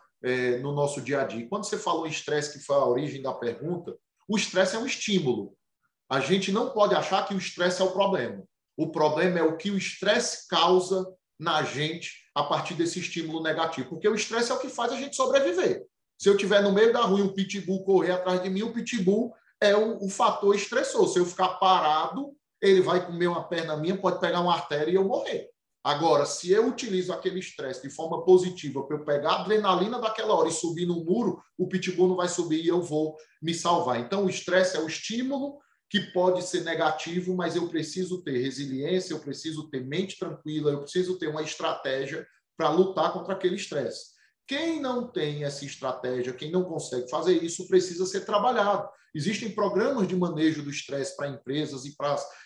no nosso dia a dia. Quando você falou em estresse, que foi a origem da pergunta, o estresse é um estímulo. A gente não pode achar que o estresse é o problema. O problema é o que o estresse causa na gente a partir desse estímulo negativo. Porque o estresse é o que faz a gente sobreviver. Se eu estiver no meio da rua e um pitbull correr atrás de mim, o pitbull é o fator estressor. Se eu ficar parado, ele vai comer uma perna minha, pode pegar uma artéria e eu morrer. Agora, se eu utilizo aquele estresse de forma positiva para eu pegar a adrenalina daquela hora e subir no muro, o pitbull não vai subir e eu vou me salvar. Então, o estresse é o estímulo que pode ser negativo, mas eu preciso ter resiliência, eu preciso ter mente tranquila, eu preciso ter uma estratégia para lutar contra aquele estresse. Quem não tem essa estratégia, quem não consegue fazer isso, precisa ser trabalhado. Existem programas de manejo do estresse para empresas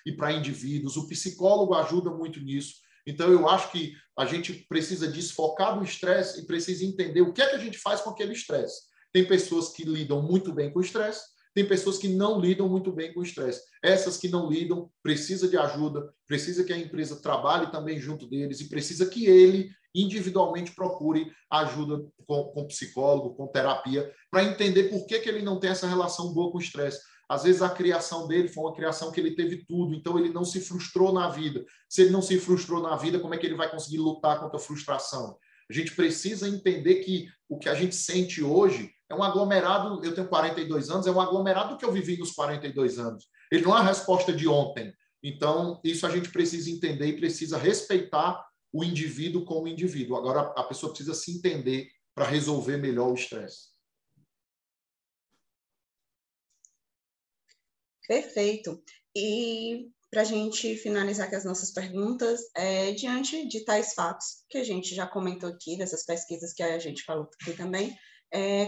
e para indivíduos. O psicólogo ajuda muito nisso. Então, eu acho que a gente precisa desfocar do estresse e precisa entender o que é que a gente faz com aquele estresse. Tem pessoas que lidam muito bem com o estresse, tem pessoas que não lidam muito bem com o estresse. Essas que não lidam precisam de ajuda, precisa que a empresa trabalhe também junto deles e precisa que ele individualmente procure ajuda com psicólogo, com terapia, para entender por que ele não tem essa relação boa com o estresse. Às vezes, a criação dele foi uma criação que ele teve tudo, então ele não se frustrou na vida. Se ele não se frustrou na vida, como é que ele vai conseguir lutar contra a frustração? A gente precisa entender que o que a gente sente hoje é um aglomerado. Eu tenho 42 anos, é um aglomerado que eu vivi nos 42 anos. Ele não é a resposta de ontem. Então, isso a gente precisa entender e precisa respeitar o indivíduo como indivíduo. Agora, a pessoa precisa se entender para resolver melhor o estresse. Perfeito. E para a gente finalizar com as nossas perguntas, diante de tais fatos que a gente já comentou aqui, dessas pesquisas que a gente falou aqui também,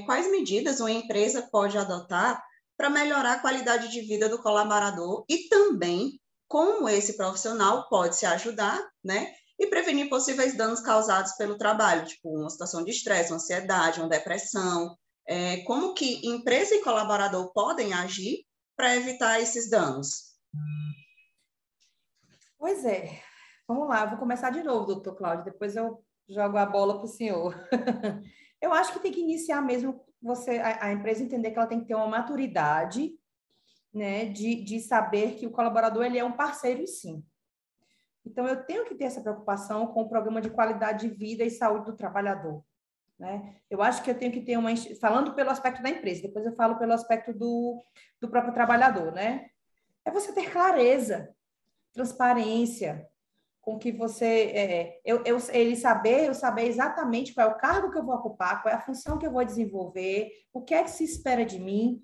quais medidas uma empresa pode adotar para melhorar a qualidade de vida do colaborador e também como esse profissional pode se ajudar, né, e prevenir possíveis danos causados pelo trabalho, tipo uma situação de estresse, uma ansiedade, uma depressão. Como que empresa e colaborador podem agir para evitar esses danos? Pois é. Vamos lá, vou começar de novo, doutor Cláudio, depois eu jogo a bola para o senhor. Eu acho que tem que iniciar mesmo você, a empresa entender que ela tem que ter uma maturidade, né, de saber que o colaborador ele é um parceiro, sim. Então, eu tenho que ter essa preocupação com o programa de qualidade de vida e saúde do trabalhador, né? Eu acho que eu tenho que ter uma... Falando pelo aspecto da empresa, depois eu falo pelo aspecto do próprio trabalhador, né? É você ter clareza, transparência, com que você... eu saber exatamente qual é o cargo que eu vou ocupar, qual é a função que eu vou desenvolver, o que é que se espera de mim,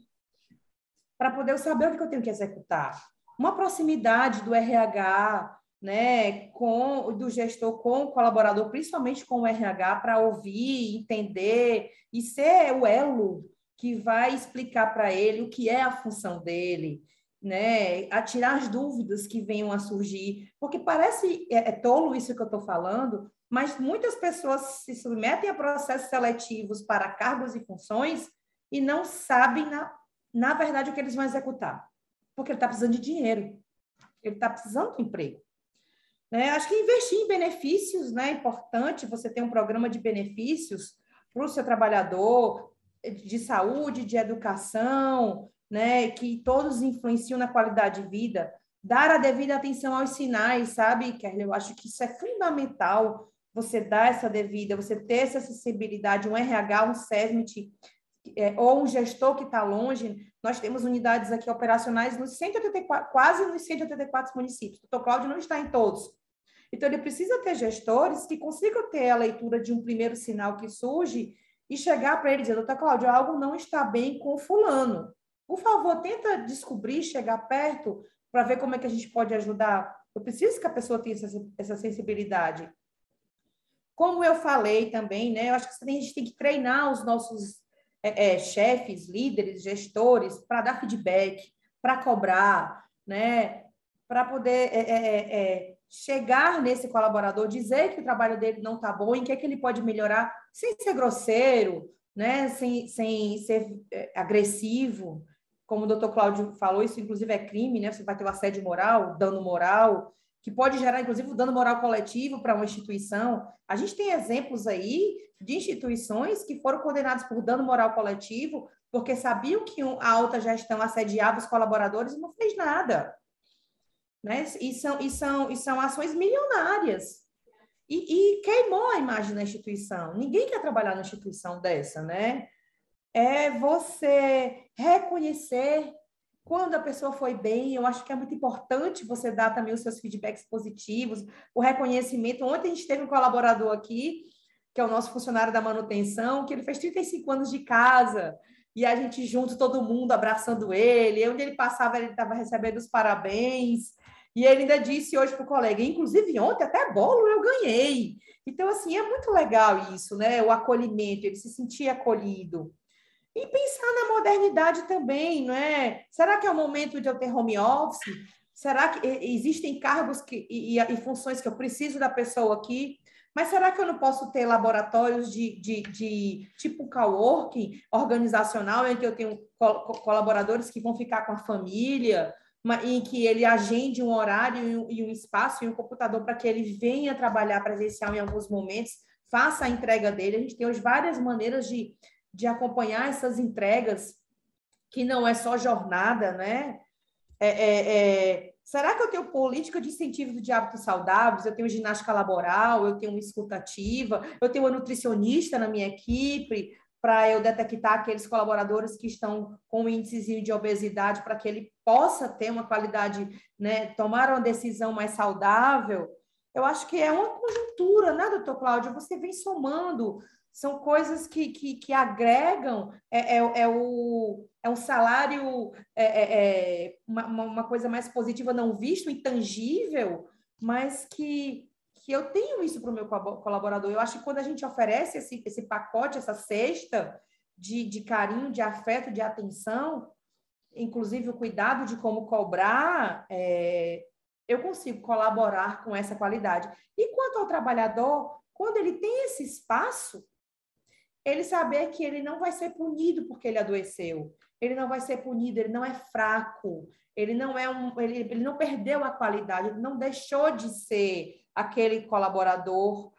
para poder eu saber o que eu tenho que executar. Uma proximidade do RH... Né, do gestor com o colaborador, principalmente com o RH, para ouvir, entender e ser o elo que vai explicar para ele o que é a função dele, né, atirar as dúvidas que venham a surgir, porque parece tolo isso que eu estou falando, mas muitas pessoas se submetem a processos seletivos para cargos e funções e não sabem, na verdade, o que eles vão executar, porque ele está precisando de dinheiro, ele está precisando de emprego. Acho que investir em benefícios, né? É importante você ter um programa de benefícios para o seu trabalhador, de saúde, de educação, né? Que todos influenciam na qualidade de vida. Dar a devida atenção aos sinais, sabe, Kerlia? Eu acho que isso é fundamental, você dar essa devida, você ter essa acessibilidade, um RH, um SESMIT, ou um gestor que está longe. Nós temos unidades aqui operacionais nos 184, quase nos 184 municípios. O Dr. Cláudio não está em todos. Então, ele precisa ter gestores que consigam ter a leitura de um primeiro sinal que surge e chegar para ele e dizer, doutor Cláudio, algo não está bem com fulano. Por favor, tenta descobrir, chegar perto para ver como é que a gente pode ajudar. Eu preciso que a pessoa tenha essa sensibilidade. Como eu falei também, né? Eu acho que a gente tem que treinar os nossos chefes, líderes, gestores, para dar feedback, para cobrar, né? Para poder chegar nesse colaborador, dizer que o trabalho dele não está bom, em que é que ele pode melhorar, sem ser grosseiro, né? Sem ser agressivo, como o doutor Cláudio falou, isso inclusive é crime, né? Você vai ter o assédio moral, dano moral, que pode gerar, inclusive, o dano moral coletivo para uma instituição. A gente tem exemplos aí de instituições que foram condenadas por dano moral coletivo porque sabiam que a alta gestão assediava os colaboradores e não fez nada. Né? E são ações milionárias. E queimou a imagem da instituição. Ninguém quer trabalhar numa instituição dessa, né? É você reconhecer... Quando a pessoa foi bem, eu acho que é muito importante você dar também os seus feedbacks positivos, o reconhecimento. Ontem a gente teve um colaborador aqui, que é o nosso funcionário da manutenção, que ele fez 35 anos de casa, e a gente junto, todo mundo abraçando ele, onde ele passava, ele estava recebendo os parabéns, e ele ainda disse hoje para o colega, inclusive ontem até bolo eu ganhei. Então, assim, é muito legal isso, né? O acolhimento, ele se sentir acolhido. E pensar na modernidade também, não é? Será que é o momento de eu ter home office? Será que existem cargos e funções que eu preciso da pessoa aqui? Mas será que eu não posso ter laboratórios de tipo coworking organizacional, em que eu tenho colaboradores que vão ficar com a família, em que ele agende um horário e um espaço e um computador para que ele venha trabalhar presencial em alguns momentos, faça a entrega dele? A gente tem hoje várias maneiras de acompanhar essas entregas, que não é só jornada, né? Será que eu tenho política de incentivo de hábitos saudáveis? Eu tenho ginástica laboral, eu tenho uma escutativa, eu tenho uma nutricionista na minha equipe para eu detectar aqueles colaboradores que estão com um índicezinho de obesidade para que ele possa ter uma qualidade, né? Tomar uma decisão mais saudável. Eu acho que é uma conjuntura, né, doutor Cláudio? Você vem somando... São coisas que agregam, um salário, uma coisa mais positiva, não visto, intangível, mas que eu tenho isso para o meu colaborador. Eu acho que quando a gente oferece esse pacote, essa cesta de carinho, de afeto, de atenção, inclusive o cuidado de como cobrar, eu consigo colaborar com essa qualidade. E quanto ao trabalhador, quando ele tem esse espaço, ele saber que ele não vai ser punido porque ele adoeceu, ele não vai ser punido, ele não é fraco, ele não perdeu a qualidade, ele não deixou de ser aquele colaborador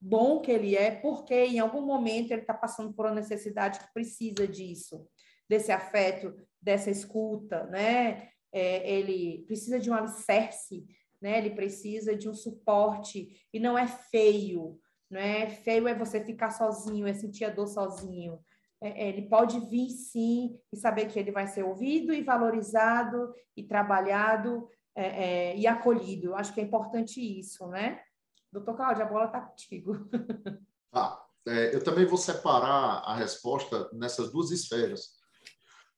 bom que ele é, porque em algum momento ele está passando por uma necessidade que precisa disso, desse afeto, dessa escuta, né? Ele precisa de um alicerce, né? Ele precisa de um suporte, e não é feio, né? Feio é você ficar sozinho, é sentir a dor sozinho. Ele pode vir, sim, e saber que ele vai ser ouvido e valorizado e trabalhado e acolhido. Eu acho que é importante isso, né? Doutor Cláudio, a bola está contigo. Eu também vou separar a resposta nessas duas esferas,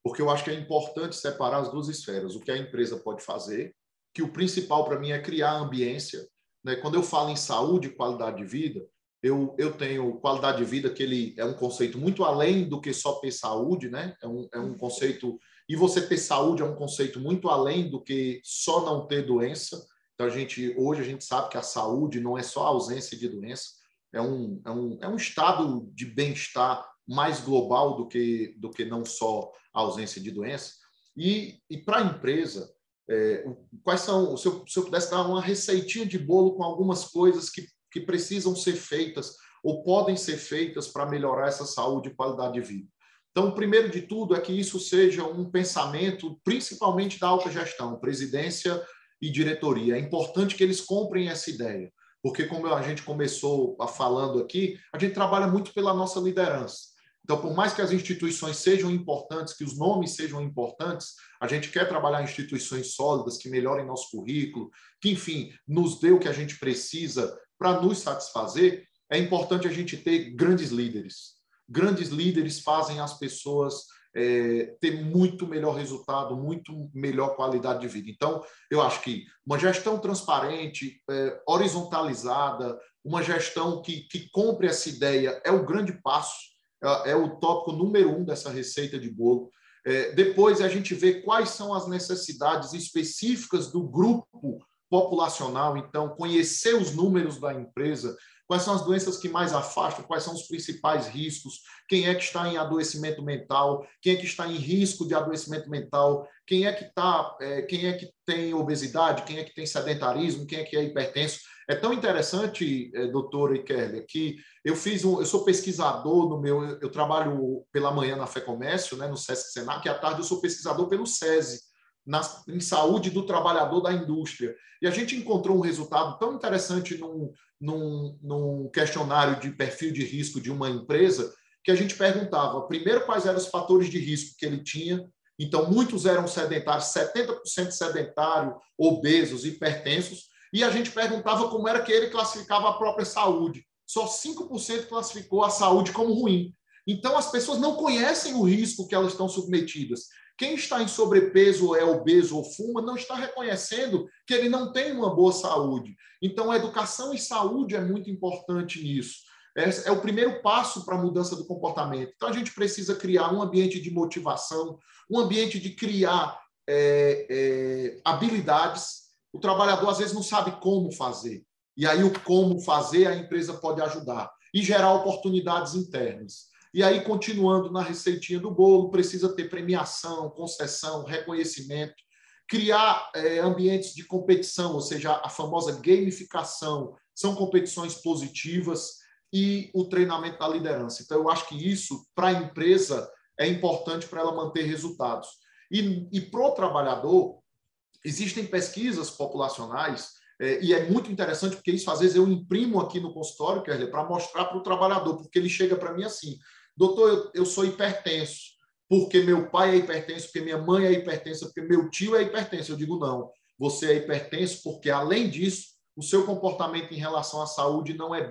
porque eu acho que é importante separar as duas esferas. O que a empresa pode fazer, que o principal para mim é criar a ambiência, né? Quando eu falo em saúde e qualidade de vida, eu tenho qualidade de vida, que ele é um conceito muito além do que só ter saúde, né? É um conceito... E você ter saúde é um conceito muito além do que só não ter doença. Então, hoje a gente sabe que a saúde não é só a ausência de doença, é um estado de bem-estar mais global do que não só a ausência de doença. E para a empresa, quais são, se eu pudesse dar uma receitinha de bolo com algumas coisas que precisam ser feitas ou podem ser feitas para melhorar essa saúde e qualidade de vida. Então, o primeiro de tudo é que isso seja um pensamento, principalmente da alta gestão, presidência e diretoria. É importante que eles comprem essa ideia, porque como a gente começou falando aqui, a gente trabalha muito pela nossa liderança. Então, por mais que as instituições sejam importantes, que os nomes sejam importantes, a gente quer trabalhar em instituições sólidas, que melhorem nosso currículo, que, enfim, nos dê o que a gente precisa para nos satisfazer. É importante a gente ter grandes líderes. Grandes líderes fazem as pessoas ter muito melhor resultado, muito melhor qualidade de vida. Então, eu acho que uma gestão transparente, horizontalizada, uma gestão que compre essa ideia é o grande passo, é o tópico número 1 dessa receita de bolo. Depois, a gente vê quais são as necessidades específicas do grupo populacional. Então, conhecer os números da empresa, quais são as doenças que mais afastam, quais são os principais riscos, quem é que está em adoecimento mental, quem é que está em risco de adoecimento mental, quem é que tem obesidade, quem é que tem sedentarismo, quem é que é hipertenso. É tão interessante, doutora Kerlia, que eu sou pesquisador eu trabalho pela manhã na Fecomércio, né, no SESC SENAC, e à tarde eu sou pesquisador pelo SESI, em saúde do trabalhador da indústria. E a gente encontrou um resultado tão interessante num questionário de perfil de risco de uma empresa, que a gente perguntava, primeiro, quais eram os fatores de risco que ele tinha. Então, muitos eram sedentários, 70% sedentário, obesos, hipertensos. E a gente perguntava como era que ele classificava a própria saúde. Só 5% classificou a saúde como ruim. Então, as pessoas não conhecem o risco que elas estão submetidas. Quem está em sobrepeso, é obeso ou fuma, não está reconhecendo que ele não tem uma boa saúde. Então, a educação e saúde é muito importante nisso. É o primeiro passo para a mudança do comportamento. Então, a gente precisa criar um ambiente de motivação, um ambiente de criar habilidades. O trabalhador, às vezes, não sabe como fazer. E aí, o como fazer, a empresa pode ajudar e gerar oportunidades internas. E aí, continuando na receitinha do bolo, precisa ter premiação, concessão, reconhecimento, criar ambientes de competição, ou seja, a famosa gamificação, são competições positivas, e o treinamento da liderança. Então, eu acho que isso, para a empresa, é importante para ela manter resultados. E para o trabalhador, existem pesquisas populacionais, e é muito interessante, porque isso, às vezes, eu imprimo aqui no consultório, Kerlia, para mostrar para o trabalhador, porque ele chega para mim assim: doutor, eu sou hipertenso, porque meu pai é hipertenso, porque minha mãe é hipertensa, porque meu tio é hipertenso. Eu digo, não, você é hipertenso porque, além disso, o seu comportamento em relação à saúde não é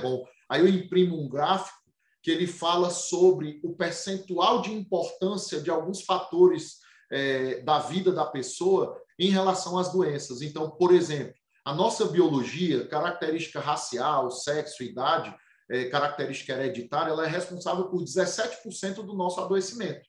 bom. Aí eu imprimo um gráfico que ele fala sobre o percentual de importância de alguns fatores da vida da pessoa em relação às doenças. Então, por exemplo, a nossa biologia, característica racial, sexo, idade, característica hereditária, ela é responsável por 17% do nosso adoecimento.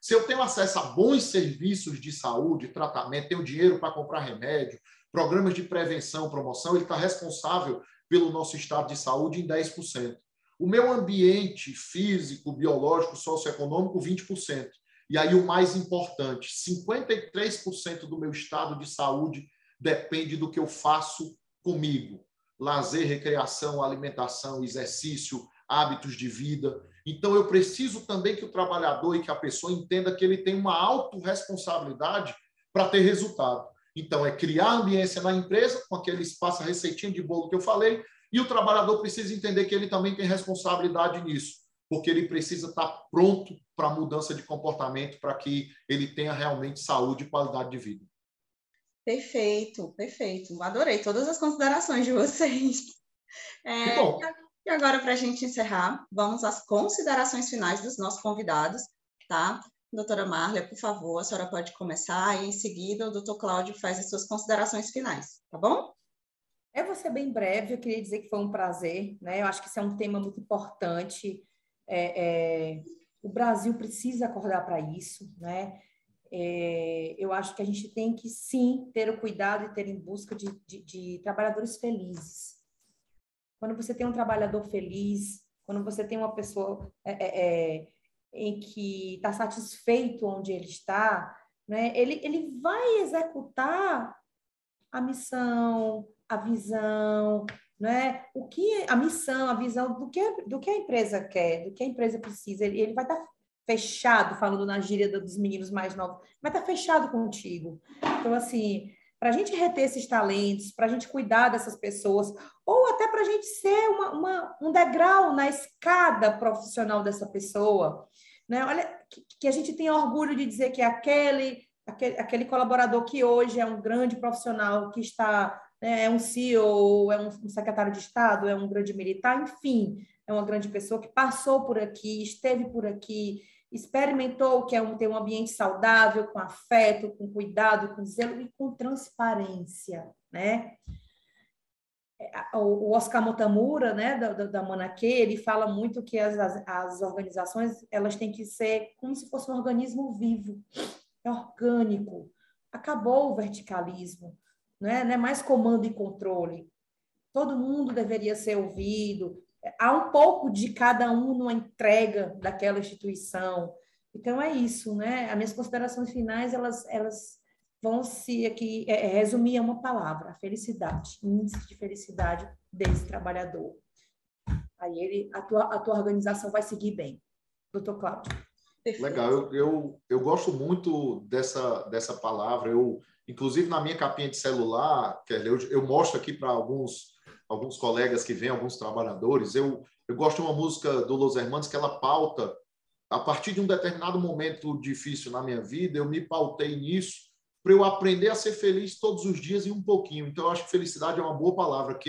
Se eu tenho acesso a bons serviços de saúde, tratamento, tenho dinheiro para comprar remédio, programas de prevenção, promoção, ele está responsável pelo nosso estado de saúde em 10%. O meu ambiente físico, biológico, socioeconômico, 20%. E aí o mais importante, 53% do meu estado de saúde depende do que eu faço comigo. Lazer, recreação, alimentação, exercício, hábitos de vida. Então, eu preciso também que o trabalhador e que a pessoa entenda que ele tem uma autorresponsabilidade para ter resultado. Então, é criar ambiência na empresa, com aquele espaço, a receitinha de bolo que eu falei, e o trabalhador precisa entender que ele também tem responsabilidade nisso, porque ele precisa estar pronto para a mudança de comportamento, para que ele tenha realmente saúde e qualidade de vida. Perfeito, perfeito. Adorei todas as considerações de vocês. Que bom. E agora, para a gente encerrar, vamos às considerações finais dos nossos convidados, tá? Doutora Marlea, por favor, a senhora pode começar e, em seguida, o doutor Cláudio faz as suas considerações finais, tá bom? Eu vou ser bem breve, eu queria dizer que foi um prazer, né? Eu acho que isso é um tema muito importante. O Brasil precisa acordar para isso, né? Eu acho que a gente tem que, sim, ter o cuidado e ter em busca de trabalhadores felizes. Quando você tem um trabalhador feliz, quando você tem uma pessoa em que está satisfeito onde ele está, né? Ele vai executar a missão, a visão, né? O que a missão, a visão do que a empresa quer, do que a empresa precisa. Ele vai estar fechado, falando na gíria dos meninos mais novos, vai estar fechado contigo. Então, assim, para a gente reter esses talentos, para a gente cuidar dessas pessoas, ou até para a gente ser um degrau na escada profissional dessa pessoa, né? Olha, que a gente tem orgulho de dizer que aquele colaborador que hoje é um grande profissional, que está... é um CEO, é um secretário de Estado, é um grande militar, enfim, é uma grande pessoa que passou por aqui, esteve por aqui, experimentou que é ter um ambiente saudável, com afeto, com cuidado, com zelo e com transparência, né? O Oscar Motamura, né, da Manaquê, ele fala muito que as organizações, elas têm que ser como se fosse um organismo vivo, orgânico. Acabou o verticalismo. Não é mais comando e controle. Todo mundo deveria ser ouvido. Há um pouco de cada um numa entrega daquela instituição. Então, é isso, né? As minhas considerações finais, elas vão se aqui resumir a uma palavra, a felicidade, índice de felicidade desse trabalhador. Aí a tua organização vai seguir bem. Doutor Cláudio. Legal. Eu gosto muito dessa palavra. Inclusive, na minha capinha de celular, eu mostro aqui para alguns colegas que vêm, alguns trabalhadores, eu gosto de uma música do Los Hermanos que ela pauta, a partir de um determinado momento difícil na minha vida, eu me pautei nisso para eu aprender a ser feliz todos os dias e um pouquinho. Então, eu acho que felicidade é uma boa palavra, que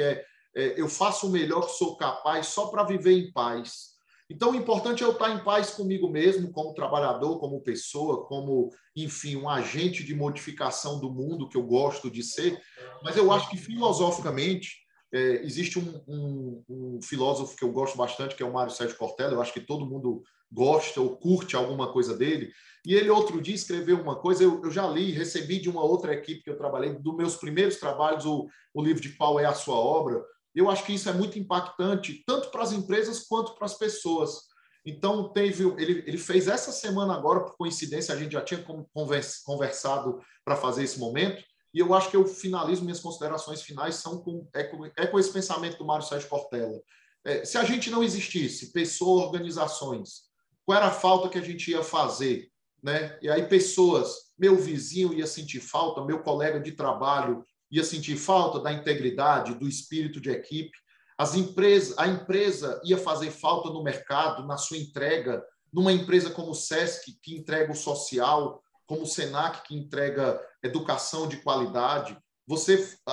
eu faço o melhor que sou capaz só para viver em paz. Então, o importante é eu estar em paz comigo mesmo, como trabalhador, como pessoa, como, enfim, um agente de modificação do mundo que eu gosto de ser. Mas eu acho que, filosoficamente, existe um filósofo que eu gosto bastante, que é o Mário Sérgio Cortella. Eu acho que todo mundo gosta ou curte alguma coisa dele. E ele, outro dia, escreveu uma coisa. Eu já li, recebi de uma outra equipe que eu trabalhei, dos meus primeiros trabalhos, o livro de Qual é a Sua Obra. Eu acho que isso é muito impactante, tanto para as empresas quanto para as pessoas. Então, ele fez essa semana agora, por coincidência, a gente já tinha conversado para fazer esse momento, e eu acho que eu finalizo minhas considerações finais com esse pensamento do Mário Sérgio Cortella. Se a gente não existisse, pessoas, organizações, qual era a falta que a gente ia fazer? Né? E aí pessoas, meu vizinho ia sentir falta, meu colega de trabalho ia sentir falta da integridade, do espírito de equipe. A empresa ia fazer falta no mercado, na sua entrega, numa empresa como o SESC, que entrega o social, como o SENAC, que entrega educação de qualidade.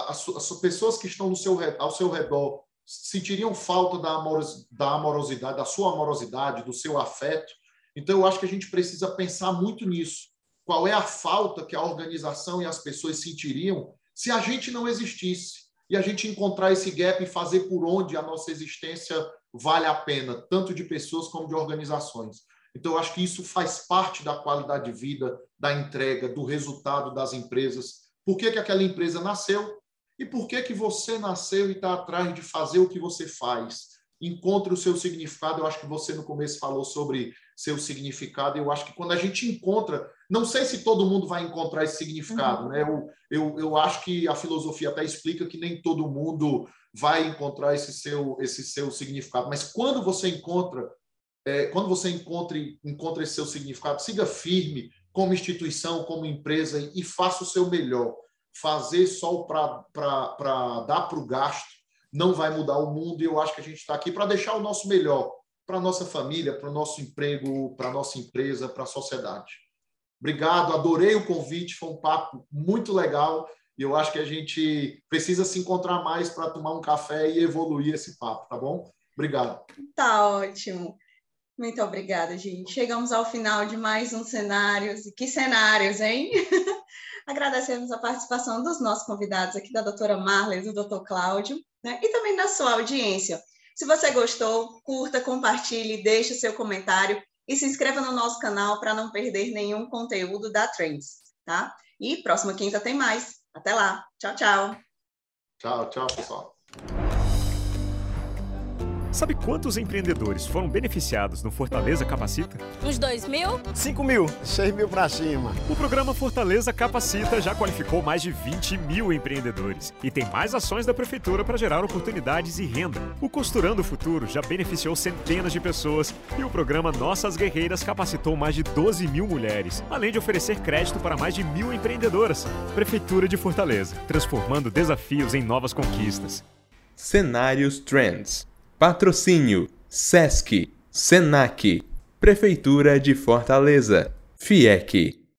As pessoas que estão ao seu redor sentiriam falta da amorosidade, da sua amorosidade, do seu afeto. Então, eu acho que a gente precisa pensar muito nisso. Qual é a falta que a organização e as pessoas sentiriam se a gente não existisse, e a gente encontrar esse gap e fazer por onde a nossa existência vale a pena, tanto de pessoas como de organizações. Então, eu acho que isso faz parte da qualidade de vida, da entrega, do resultado das empresas. Por que que aquela empresa nasceu e por que que você nasceu e está atrás de fazer o que você faz. Encontre o seu significado. Eu acho que você, no começo, falou sobre seu significado. Eu acho que quando a gente encontra... Não sei se todo mundo vai encontrar esse significado, né? Eu acho que a filosofia até explica que nem todo mundo vai encontrar esse seu significado. Mas quando você encontra... Quando você encontra esse seu significado, siga firme como instituição, como empresa e faça o seu melhor. Fazer só para dar para o gasto não vai mudar o mundo e eu acho que a gente está aqui para deixar o nosso melhor para a nossa família, para o nosso emprego, para a nossa empresa, para a sociedade. Obrigado, adorei o convite, foi um papo muito legal e eu acho que a gente precisa se encontrar mais para tomar um café e evoluir esse papo, tá bom? Obrigado. Tá ótimo. Muito obrigada, gente. Chegamos ao final de mais um Cenários. E que cenários, hein? Agradecemos a participação dos nossos convidados aqui, da doutora Marlea e do doutor Cláudio, né? E também da sua audiência. Se você gostou, curta, compartilhe, deixe seu comentário e se inscreva no nosso canal para não perder nenhum conteúdo da Trends, tá? E próxima quinta tem mais. Até lá. Tchau, tchau. Tchau, tchau, pessoal. Sabe quantos empreendedores foram beneficiados no Fortaleza Capacita? Uns 2.000? 5.000, 6.000 pra cima. O programa Fortaleza Capacita já qualificou mais de 20.000 empreendedores e tem mais ações da Prefeitura para gerar oportunidades e renda. O Costurando o Futuro já beneficiou centenas de pessoas e o programa Nossas Guerreiras capacitou mais de 12.000 mulheres, além de oferecer crédito para mais de 1.000 empreendedoras. Prefeitura de Fortaleza, transformando desafios em novas conquistas. Cenários Trends. Patrocínio: SESC, SENAC, Prefeitura de Fortaleza, FIEC.